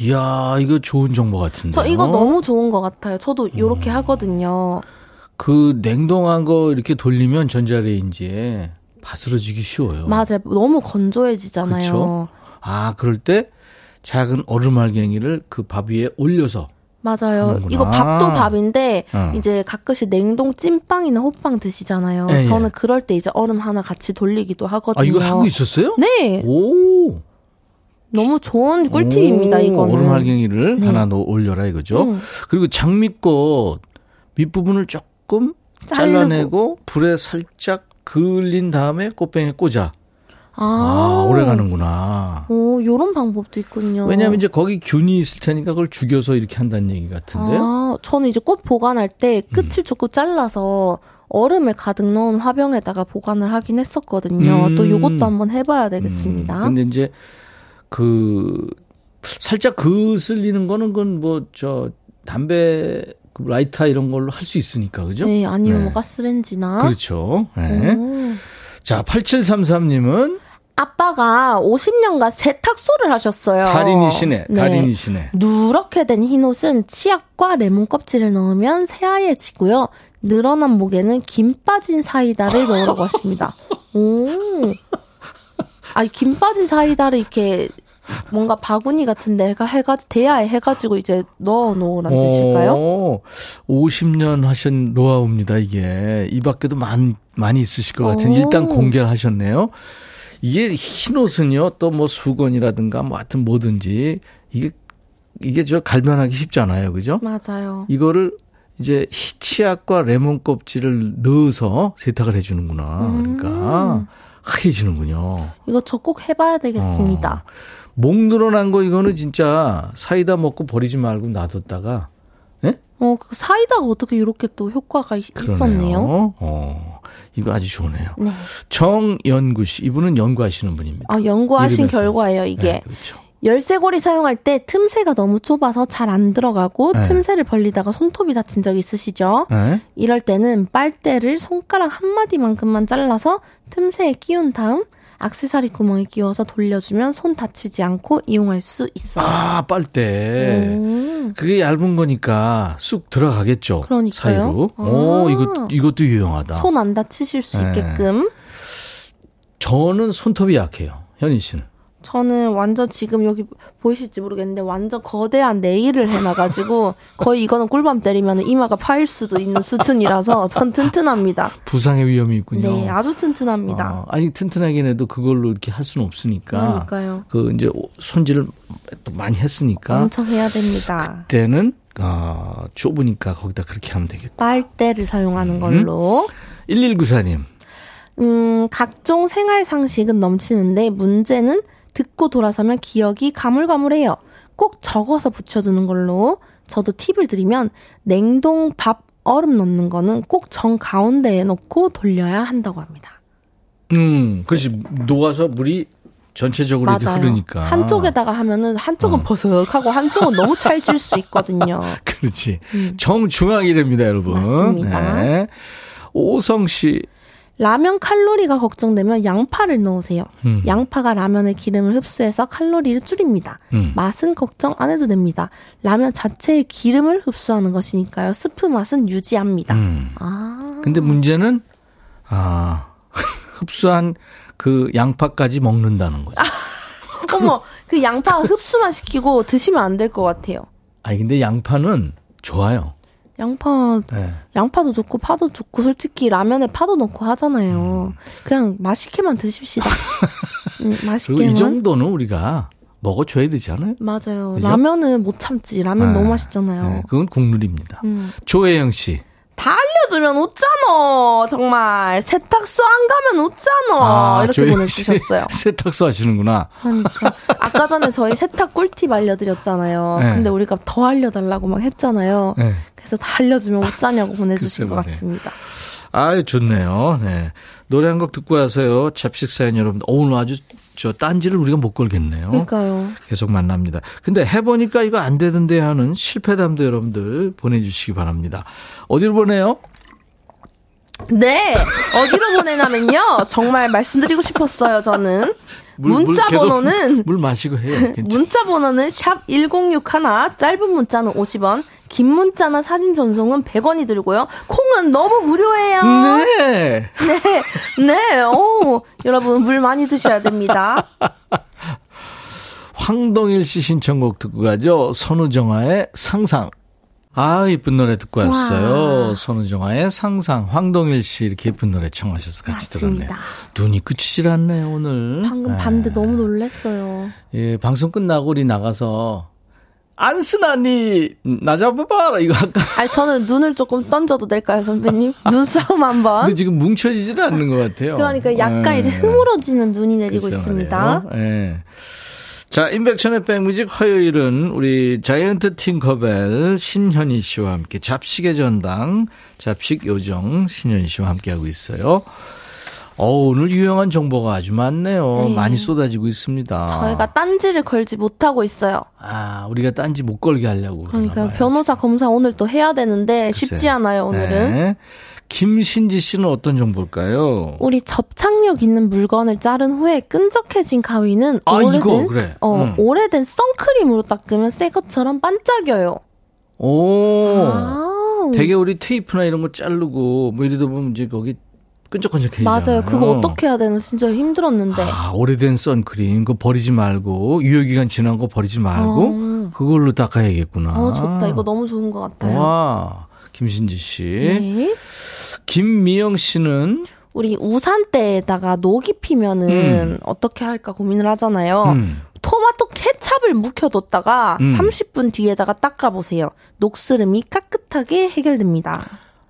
이야, 이거 좋은 정보 같은데. 저 이거 너무 좋은 것 같아요. 저도 이렇게 하거든요. 그 냉동한 거 이렇게 돌리면 전자레인지에 바스러지기 쉬워요. 맞아요. 너무 건조해지잖아요. 그렇죠? 아, 그럴 때 작은 얼음알갱이를 그 밥 위에 올려서. 맞아요. 하는구나. 이거 밥도 밥인데 이제 가끔씩 냉동 찐빵이나 호빵 드시잖아요. 네, 저는 그럴 때 이제 얼음 하나 같이 돌리기도 하거든요. 아, 이거 하고 있었어요? 네. 오. 너무 좋은 꿀팁입니다, 이거는. 얼음알갱이를 네. 하나 올려라 이거죠. 그리고 장미꽃 밑부분을 조금 잘라내고 불에 살짝 그을린 다음에 꽃병에 꽂아. 아, 오래 가는구나. 오, 요런 방법도 있군요. 왜냐면 이제 거기 균이 있을 테니까 그걸 죽여서 이렇게 한다는 얘기 같은데. 아, 저는 이제 꽃 보관할 때 끝을 조금 잘라서 얼음을 가득 넣은 화병에다가 보관을 하긴 했었거든요. 또 요것도 한번 해봐야 되겠습니다. 근데 이제 그, 살짝 그슬리는 거는 그건 뭐, 담배, 라이터 이런 걸로 할 수 있으니까, 그죠? 네, 아니면 뭐 가스레인지나. 그렇죠. 네. 자, 8733님은? 아빠가 50년간 세탁소를 하셨어요. 달인이시네, 네. 달인이시네. 누렇게 된 흰옷은 치약과 레몬 껍질을 넣으면 새하얘지고요. 늘어난 목에는 김 빠진 사이다를 넣으라고 하십니다. 오. 아니, 김 빠진 사이다를 이렇게 뭔가 바구니 같은 데가 대야에 해가지고 이제 넣어 놓으란 뜻일까요? 50년 하신 노하우입니다, 이게. 이 밖에도 많이 있으실 것 같은데, 일단 공개를 하셨네요. 이게 흰 옷은요, 또 뭐 수건이라든가 뭐 하여튼 뭐든지, 이게 저 갈변하기 쉽잖아요. 그죠? 맞아요. 이거를 이제 치약과 레몬 껍질을 넣어서 세탁을 해주는구나. 그러니까. 하얘지는군요. 이거 저 꼭 해봐야 되겠습니다. 목 늘어난 거 이거는 진짜 사이다 먹고 버리지 말고 놔뒀다가 예? 그 사이다가 어떻게 이렇게 또 효과가 있었네요. 이거 아주 좋네요. 네. 정연구 씨. 이분은 연구하시는 분입니다. 아, 연구하신 결과예요 이게. 네, 그렇죠. 열쇠고리 사용할 때 틈새가 너무 좁아서 잘 안 들어가고 네. 틈새를 벌리다가 손톱이 다친 적 있으시죠? 네. 이럴 때는 빨대를 손가락 한마디만큼만 잘라서 틈새에 끼운 다음 액세서리 구멍에 끼워서 돌려주면 손 다치지 않고 이용할 수 있어요. 아, 빨대. 그게 얇은 거니까 쑥 들어가겠죠. 그러니까요. 사이로. 아. 오, 이것도 유용하다. 손 안 다치실 수 네. 있게끔. 저는 손톱이 약해요. 현희 씨는. 저는 완전 지금 여기 보이실지 모르겠는데 완전 거대한 네일을 해놔가지고 거의 이거는 꿀밤 때리면 이마가 파일 수도 있는 수준이라서 전 튼튼합니다. 부상의 위험이 있군요. 네, 아주 튼튼합니다. 아니 튼튼하긴 해도 그걸로 이렇게 할 수는 없으니까. 그러니까요. 그 이제 손질을 또 많이 했으니까. 엄청 해야 됩니다. 그때는 좁으니까 거기다 그렇게 하면 되겠고. 빨대를 사용하는 걸로. 1194님. 각종 생활 상식은 넘치는데 문제는 듣고 돌아서면 기억이 가물가물해요. 꼭 적어서 붙여두는 걸로. 저도 팁을 드리면 냉동 밥 얼음 넣는 거는 꼭 정 가운데에 넣고 돌려야 한다고 합니다. 그렇지. 녹아서 물이 전체적으로 맞아요. 이렇게 흐르니까. 한쪽에다가 하면은 한쪽은 버석하고 한쪽은 너무 찰질 수 있거든요. 그렇지. 정중앙이랍니다, 여러분. 맞습니다. 네. 오성 씨. 라면 칼로리가 걱정되면 양파를 넣으세요. 양파가 라면의 기름을 흡수해서 칼로리를 줄입니다. 맛은 걱정 안 해도 됩니다. 라면 자체의 기름을 흡수하는 것이니까요. 스프 맛은 유지합니다. 아. 근데 문제는 흡수한 그 양파까지 먹는다는 거죠. 아, 어머, 그 양파 흡수만 시키고 드시면 안 될 것 같아요. 아니 근데 양파는 좋아요. 양파도 좋고 파도 좋고 솔직히 라면에 파도 넣고 하잖아요. 그냥 맛있게만 드십시다. 맛있게만. 이 정도는 우리가 먹어줘야 되지 않아요? 맞아요. 그죠? 라면은 못 참지. 라면 너무 맛있잖아요. 네, 그건 국룰입니다. 조혜영 씨. 다 알려주면 웃잖아. 정말 세탁소 안 가면 웃잖아. 이렇게 보내주셨어요. 세탁소 하시는구나. 그러니까 아까 전에 저희 세탁 꿀팁 알려드렸잖아요. 네. 근데 우리가 더 알려달라고 막 했잖아요. 네. 그래서 다 알려주면 웃자냐고 보내주신 것 같습니다. 아유 좋네요. 네. 노래 한 곡 듣고 와서요. 잡식 사연 여러분들. 오늘 아주 딴지를 우리가 못 걸겠네요. 그러니까요. 계속 만납니다. 근데 해보니까 이거 안 되던데 하는 실패담도 여러분들 보내주시기 바랍니다. 어디로 보내요? 네. 어디로 보내냐면요. 정말 말씀드리고 싶었어요. 저는. 문자 번호는. 물 마시고 해요. 문자 번호는 샵 1061. 짧은 문자는 50원. 긴 문자나 사진 전송은 100원이 들고요. 콩은 너무 무료예요. 네. 네. 네. 오, 여러분 물 많이 드셔야 됩니다. 황동일 씨 신청곡 듣고 가죠. 선우정아의 상상. 아, 예쁜 노래 듣고 왔어요. 와. 선우정아의 상상. 황동일 씨 이렇게 예쁜 노래 청하셔서 같이 맞습니다. 들었네요. 눈이 그치질 않네요, 오늘. 방금 봤는데 너무 놀랐어요. 예, 방송 끝나고 우리 나가서 안 쓰나 니 나 잡아봐라 이거 할까? 아니, 저는 눈을 조금 던져도 될까요, 선배님? 눈싸움 한번. 근데 지금 뭉쳐지질 않는 것 같아요. 그러니까 약간 예. 이제 흐물어지는 눈이 내리고 있습니다. 예. 자, 인백천의 백뮤직 화요일은 우리 자이언트 팅커벨 신현희 씨와 함께 잡식의 전당, 잡식 요정 신현희 씨와 함께하고 있어요. 오늘 유용한 정보가 아주 많네요. 네. 많이 쏟아지고 있습니다. 저희가 딴지를 걸지 못하고 있어요. 아, 우리가 딴지 못 걸게 하려고. 그러니까 변호사 검사 오늘 또 해야 되는데 글쎄. 쉽지 않아요, 오늘은. 네. 김신지 씨는 어떤 정보일까요? 우리 접착력 있는 물건을 자른 후에 끈적해진 가위는 오래된 선크림으로 닦으면 새 것처럼 반짝여요. 오, 되게 우리 테이프나 이런 거 자르고 뭐 이러다 보면 이제 거기 끈적끈적해지잖아요. 맞아요. 그거 어떻게 해야 되나 진짜 힘들었는데. 아, 오래된 선크림 그거 버리지 말고 유효기간 지난 거 버리지 말고 그걸로 닦아야겠구나. 좋다. 이거 너무 좋은 것 같아요. 와. 김신지 씨. 네. 김미영 씨는? 우리 우산대에다가 녹이 피면은 어떻게 할까 고민을 하잖아요. 토마토 케찹을 묵혀뒀다가 30분 뒤에다가 닦아보세요. 녹스름이 깨끗하게 해결됩니다.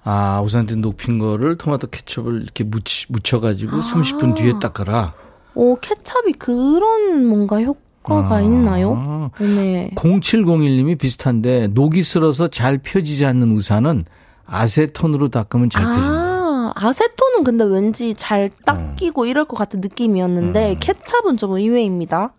아, 우산대 녹핀 거를 토마토 케찹을 이렇게 묻혀가지고 30분 뒤에 닦아라. 오, 케찹이 그런 뭔가 효과가 있나요? 네. 0701님이 비슷한데 녹이 슬어서 잘 펴지지 않는 우산은 아세톤으로 닦으면 잘 펴진다. 아세톤은 근데 왠지 잘 닦이고 이럴 것 같은 느낌이었는데 케찹은 좀 의외입니다.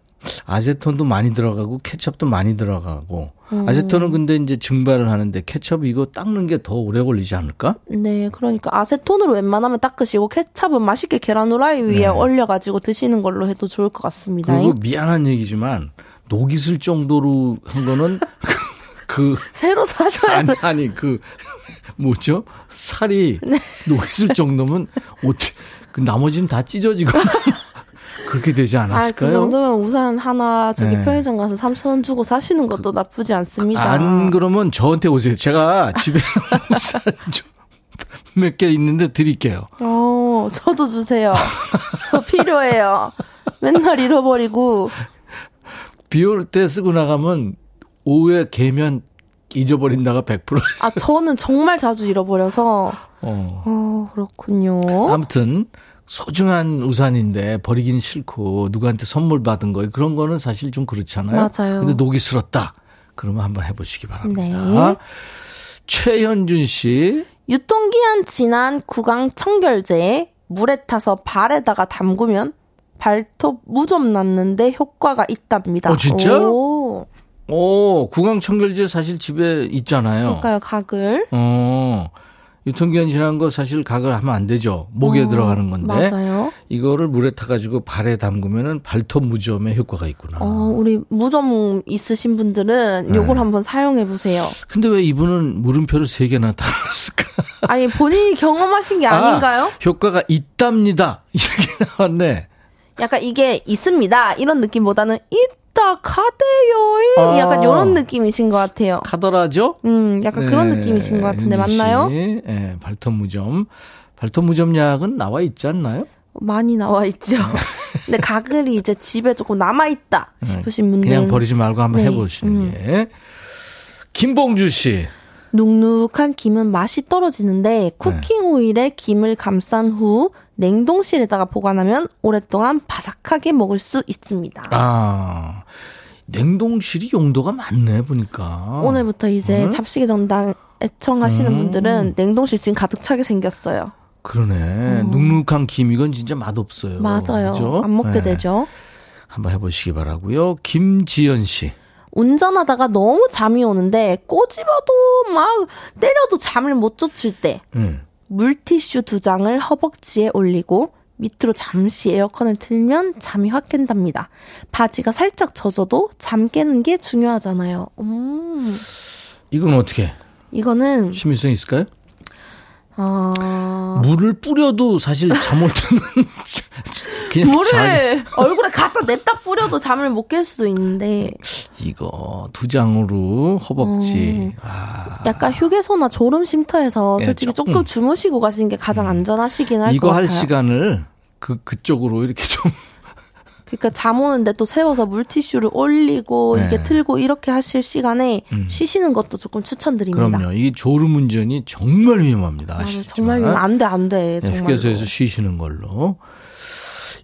아세톤도 많이 들어가고 케찹도 많이 들어가고 아세톤은 근데 이제 증발을 하는데 케찹 이거 닦는 게 더 오래 걸리지 않을까? 네, 그러니까 아세톤으로 웬만하면 닦으시고 케찹은 맛있게 계란 후라이 위에 올려가지고 드시는 걸로 해도 좋을 것 같습니다. 그리고 미안한 얘기지만 녹이 슬 정도로 한 거는 새로 사셔야 돼. 아니 그 뭐죠? 살이 네. 녹이 슬 정도면 어떻게 그 나머지는 다 찢어지고. 그렇게 되지 않았을까요? 그 정도면 우산 하나 저기 네. 편의점 가서 3,000원 주고 사시는 것도 나쁘지 않습니다. 안 그러면 저한테 오세요. 제가 집에 우산 몇 개 있는데 드릴게요. 저도 주세요. 저 필요해요. 맨날 잃어버리고. 비 올 때 쓰고 나가면 오후에 개면 잊어버린다가 100%. 아, 저는 정말 자주 잃어버려서. 그렇군요. 아무튼. 소중한 우산인데 버리긴 싫고 누구한테 선물 받은 거 그런 거는 사실 좀 그렇잖아요. 맞아요. 근데 녹이 슬었다. 그러면 한번 해보시기 바랍니다. 네. 최현준 씨. 유통기한 지난 구강 청결제에 물에 타서 발에다가 담그면 발톱 무좀 났는데 효과가 있답니다. 진짜? 오, 구강 청결제 사실 집에 있잖아요. 그러니까요, 가글. 유통기한 지난 거 사실 가글 하면 안 되죠. 목에 들어가는 건데. 맞아요. 이거를 물에 타가지고 발에 담그면은 발톱 무좀에 효과가 있구나. 우리 무좀 있으신 분들은 네. 요걸 한번 사용해 보세요. 근데 왜 이분은 물음표를 3개나 달았을까? 아니, 본인이 경험하신 게 아닌가요? 효과가 있답니다. 이렇게 나왔네. 약간 이게 있습니다. 이런 느낌보다는 있다 카데요. 약간 이런 느낌이신 것 같아요. 카더라죠? 약간 네, 그런 느낌이신 것 같은데 맞나요? 네, 발톱 무좀 약은 나와 있지 않나요? 많이 나와 있죠. 근데 가글이 이제 집에 조금 남아 있다 싶으신 분들은 그냥 버리지 말고 한번 네. 해보시는 게. 김봉주 씨. 눅눅한 김은 맛이 떨어지는데 쿠킹 오일에 김을 감싼 후 냉동실에다가 보관하면 오랫동안 바삭하게 먹을 수 있습니다. 아, 냉동실이 용도가 많네 보니까. 오늘부터 이제 잡식의 전당 애청하시는 분들은 냉동실 지금 가득 차게 생겼어요. 그러네. 눅눅한 김 이건 진짜 맛없어요. 맞아요. 그렇죠? 안 먹게 되죠. 한번 해보시기 바라고요. 김지연 씨. 운전하다가 너무 잠이 오는데 꼬집어도 막 때려도 잠을 못 쫓을 때 물티슈 2장을 허벅지에 올리고 밑으로 잠시 에어컨을 틀면 잠이 확 깬답니다. 바지가 살짝 젖어도 잠 깨는 게 중요하잖아요. 이건 어떻게? 이거는 심의성 있을까요? 물을 뿌려도 사실 잠 올 때는 그냥 물을 얼굴에 갖다 냅다 뿌려도 잠을 못 깰 수도 있는데 이거 두 장으로 허벅지 약간 휴게소나 졸음 쉼터에서 네, 솔직히 조금 주무시고 가시는 게 가장 안전하시긴 할 것 같아요. 이거 할 시간을 그쪽으로 이렇게 좀 그러니까 잠 오는데 또 세워서 물티슈를 올리고 네. 이게 틀고 이렇게 하실 시간에 쉬시는 것도 조금 추천드립니다. 그럼요. 이 졸음 운전이 정말 위험합니다. 아시죠? 정말 위험. 안 돼. 네, 휴게소에서 쉬시는 걸로.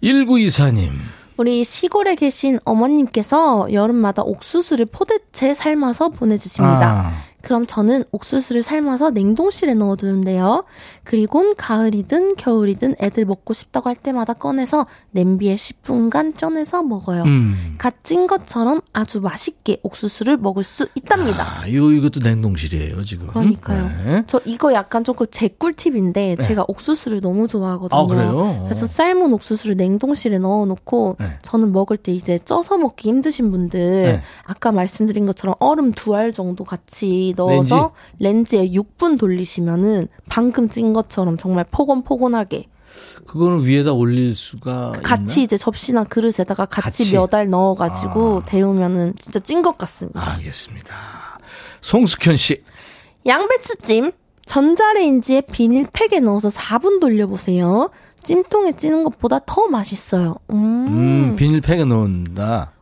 1924님. 우리 시골에 계신 어머님께서 여름마다 옥수수를 포대채 삶아서 보내주십니다. 그럼 저는 옥수수를 삶아서 냉동실에 넣어두는데요. 그리곤 가을이든 겨울이든 애들 먹고 싶다고 할 때마다 꺼내서 냄비에 10분간 쪄내서 먹어요. 갓 찐 것처럼 아주 맛있게 옥수수를 먹을 수 있답니다. 이것도 냉동실이에요 지금. 그러니까요. 네. 저 이거 약간 조금 제 꿀팁인데 네. 제가 옥수수를 너무 좋아하거든요. 그래요? 그래서 삶은 옥수수를 냉동실에 넣어놓고 네. 저는 먹을 때 이제 쪄서 먹기 힘드신 분들 네. 아까 말씀드린 것처럼 얼음 2알 정도 같이 넣어서 렌지에 6분 돌리시면은 방금 찐 것처럼 정말 포근포근하게. 그거는 위에다 올릴 수가 같이 있나? 이제 접시나 그릇에다가 같이 몇 알 넣어가지고 데우면은 진짜 찐 것 같습니다. 알겠습니다. 송숙현 씨. 양배추찜 전자레인지에 비닐팩에 넣어서 4분 돌려보세요. 찜통에 찌는 것보다 더 맛있어요. 비닐팩에 넣는다.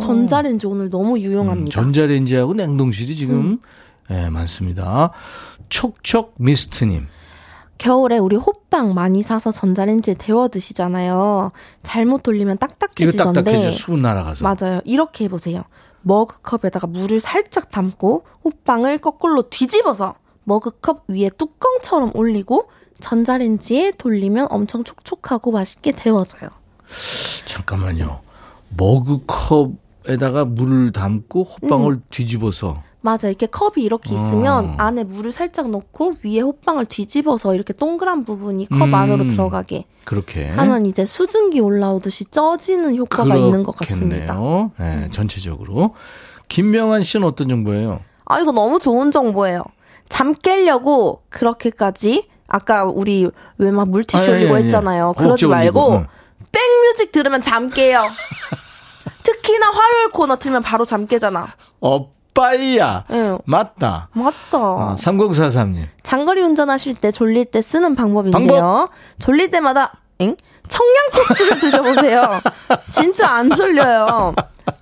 전자레인지 오늘 너무 유용합니다. 전자레인지하고 냉동실이 지금 네, 많습니다. 촉촉 미스트님. 겨울에 우리 호빵 많이 사서 전자레인지에 데워 드시잖아요. 잘못 돌리면 딱딱해지던데. 이거 딱딱해져 수분 날아가서. 맞아요. 이렇게 해보세요. 머그컵에다가 물을 살짝 담고 호빵을 거꾸로 뒤집어서 머그컵 위에 뚜껑처럼 올리고 전자레인지에 돌리면 엄청 촉촉하고 맛있게 데워져요. 잠깐만요. 머그컵에다가 물을 담고 호빵을 뒤집어서. 맞아. 이렇게 컵이 이렇게 있으면 안에 물을 살짝 넣고 위에 호빵을 뒤집어서 이렇게 동그란 부분이 컵 안으로 들어가게. 그렇게. 하면 이제 수증기 올라오듯이 쪄지는 효과가 그렇겠네요. 있는 것 같습니다. 네, 전체적으로. 김명환 씨는 어떤 정보예요? 이거 너무 좋은 정보예요. 잠 깨려고 그렇게까지 아까 우리 왜 막 물티슈 올리고 했잖아요. 그러지 말고. 백뮤직 들으면 잠 깨요. 특히나 화요일 코너 틀면 바로 잠 깨잖아. 오빠야. 네. 맞다. 3043님. 장거리 운전하실 때 졸릴 때 쓰는 방법인데요. 졸릴 때마다 청양고추를 드셔보세요. 진짜 안 졸려요.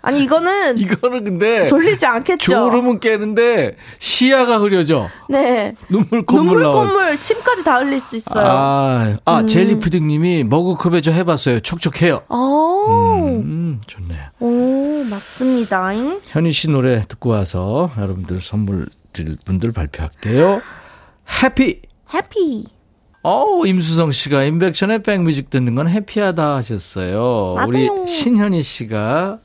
아니 이거는 근데 졸리지 않겠죠. 졸음은 깨는데 시야가 흐려져. 네. 눈물 콧물 침까지 다 흘릴 수 있어요. 젤리푸딩님이 머그컵에 좀 해봤어요. 촉촉해요. 좋네요. 오 맞습니다. 현희 씨 노래 듣고 와서 여러분들 선물 드릴 분들 발표할게요. 해피. 임수성 씨가 임백천의 백뮤직 듣는 건 해피하다 하셨어요. 맞아요. 우리 신현희 씨가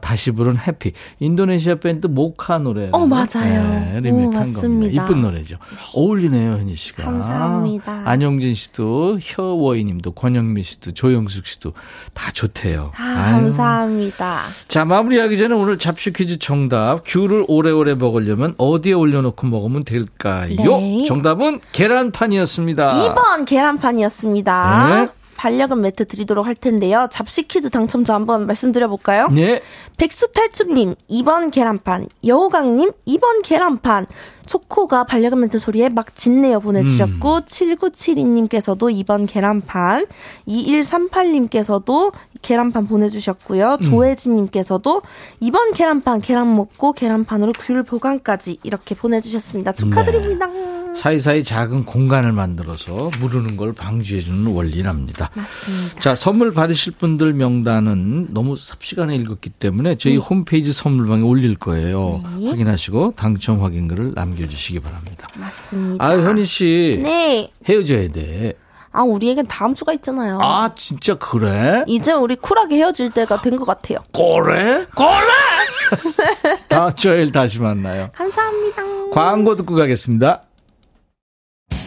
다시 부른 해피. 인도네시아 밴드 모카 노래. 맞아요. 네, 리메이크한 겁니다. 이쁜 노래죠. 네. 어울리네요, 현희 씨가. 감사합니다. 안영진 씨도, 혀워이 님도, 권영미 씨도, 조영숙 씨도 다 좋대요. 감사합니다. 자, 마무리하기 전에 오늘 잡식 퀴즈 정답. 귤을 오래오래 먹으려면 어디에 올려놓고 먹으면 될까요? 네. 정답은 계란판이었습니다. 2번 계란판이었습니다. 네. 반려금 매트 드리도록 할 텐데요. 잡식 퀴즈 당첨자 한번 말씀드려볼까요? 네. 백수탈춤님 2번 계란판, 여우강님 2번 계란판, 초코가 반려금 매트 소리에 막 짖네요 보내주셨고 7972님께서도 2번 계란판, 2138님께서도 계란판 보내주셨고요. 조혜진님께서도 2번 계란판, 계란 먹고 계란판으로 귤 보관까지 이렇게 보내주셨습니다. 축하드립니다. 네. 사이사이 작은 공간을 만들어서 무르는 걸 방지해주는 원리랍니다. 맞습니다. 자, 선물 받으실 분들 명단은 너무 삽시간에 읽었기 때문에 저희 홈페이지 선물방에 올릴 거예요. 네. 확인하시고 당첨 확인글을 남겨주시기 바랍니다. 맞습니다. 현희 씨. 네. 헤어져야 돼. 우리에겐 다음 주가 있잖아요. 진짜 그래? 이제 우리 쿨하게 헤어질 때가 된 것 같아요. 그래? 다음 주일 다시 만나요. 감사합니다. 광고 듣고 가겠습니다.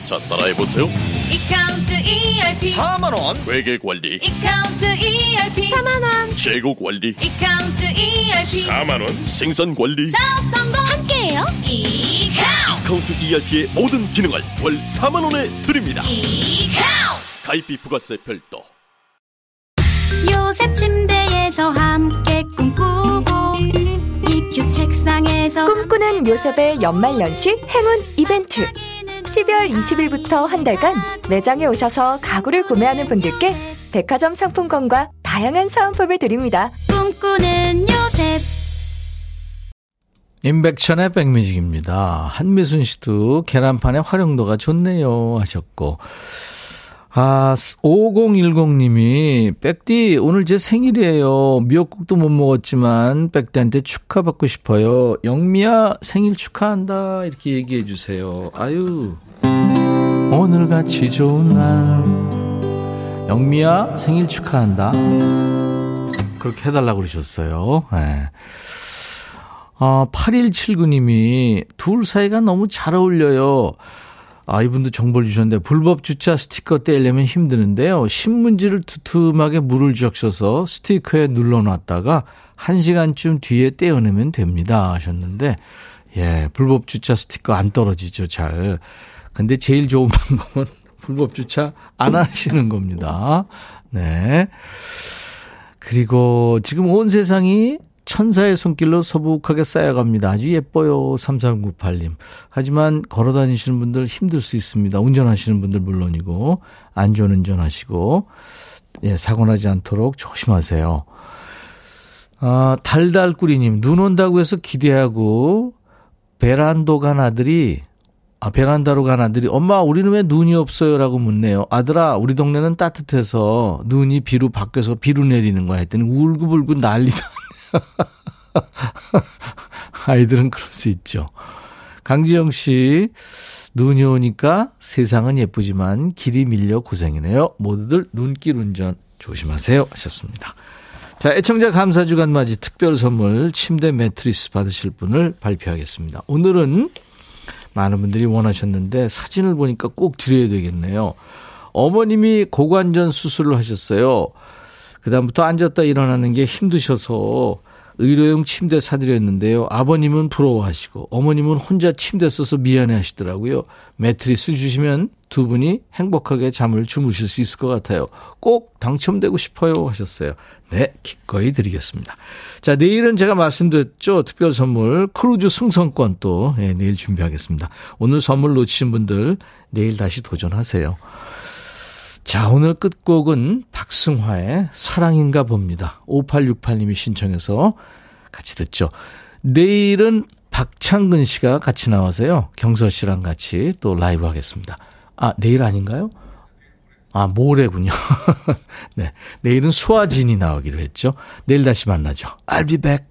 자, 따라해보세요. 이카운트 ERP 4만원. 회계관리 이카운트 ERP 4만원. 재고 관리, 이카운트 ERP, 4만원 생산 관리, 사업 성공 함께해요. 이카운트 ERP의 모든 기능을 월 4만원에 드립니다. 이카운트 가입비 부가세 별도. 요셉 침대에서 함께 꿈꾸고 EQ 책상에서 꿈꾸는 요셉의 연말연시 행운 이벤트, 12월 20일부터 한 달간 매장에 오셔서 가구를 구매하는 분들께 백화점 상품권과 다양한 사은품을 드립니다. 꿈꾸는 요셉. 인백천의 백뮤직입니다. 한미순 씨도 계란판의 활용도가 좋네요 하셨고, 5010님이 백디 오늘 제 생일이에요. 미역국도 못 먹었지만 백디한테 축하받고 싶어요. 영미야 생일 축하한다 이렇게 얘기해 주세요. 아유, 오늘같이 좋은 날 영미야 생일 축하한다 그렇게 해달라고 그러셨어요. 네. 8179님이 둘 사이가 너무 잘 어울려요. 이분도 정보를 주셨는데, 불법 주차 스티커 떼려면 힘드는데요. 신문지를 두툼하게 물을 적셔서 스티커에 눌러놨다가 1시간쯤 뒤에 떼어내면 됩니다 하셨는데, 예, 불법 주차 스티커 안 떨어지죠, 잘. 근데 제일 좋은 방법은 불법 주차 안 하시는 겁니다. 네. 그리고 지금 온 세상이 천사의 손길로 서북하게 쌓여갑니다. 아주 예뻐요. 3398님. 하지만 걸어다니시는 분들 힘들 수 있습니다. 운전하시는 분들 물론이고, 안전운전 하시고, 예, 사고나지 않도록 조심하세요. 달달꾸리님. 눈 온다고 해서 기대하고 베란다로 간 아들이 엄마 우리는 왜 눈이 없어요 라고 묻네요. 아들아 우리 동네는 따뜻해서 눈이 비로 바뀌어서 비로 내리는 거야 했더니 울고불고 난리다. 아이들은 그럴 수 있죠. 강지영 씨, 눈이 오니까 세상은 예쁘지만 길이 밀려 고생이네요. 모두들 눈길 운전 조심하세요 하셨습니다. 자, 애청자 감사 주간 맞이 특별 선물 침대 매트리스 받으실 분을 발표하겠습니다. 오늘은 많은 분들이 원하셨는데 사진을 보니까 꼭 드려야 되겠네요. 어머님이 고관절 수술을 하셨어요. 그다음부터 앉았다 일어나는 게 힘드셔서 의료용 침대 사드렸는데요. 아버님은 부러워하시고 어머님은 혼자 침대 써서 미안해하시더라고요. 매트리스 주시면 두 분이 행복하게 잠을 주무실 수 있을 것 같아요. 꼭 당첨되고 싶어요 하셨어요. 네, 기꺼이 드리겠습니다. 자, 내일은 제가 말씀드렸죠. 특별 선물 크루즈 승선권 또 네, 내일 준비하겠습니다. 오늘 선물 놓치신 분들 내일 다시 도전하세요. 자, 오늘 끝곡은 박승화의 사랑인가 봅니다. 5868님이 신청해서 같이 듣죠. 내일은 박창근 씨가 같이 나와서요. 경서 씨랑 같이 또 라이브 하겠습니다. 내일 아닌가요? 모레군요. 네, 내일은 수아진이 나오기로 했죠. 내일 다시 만나죠. I'll be back.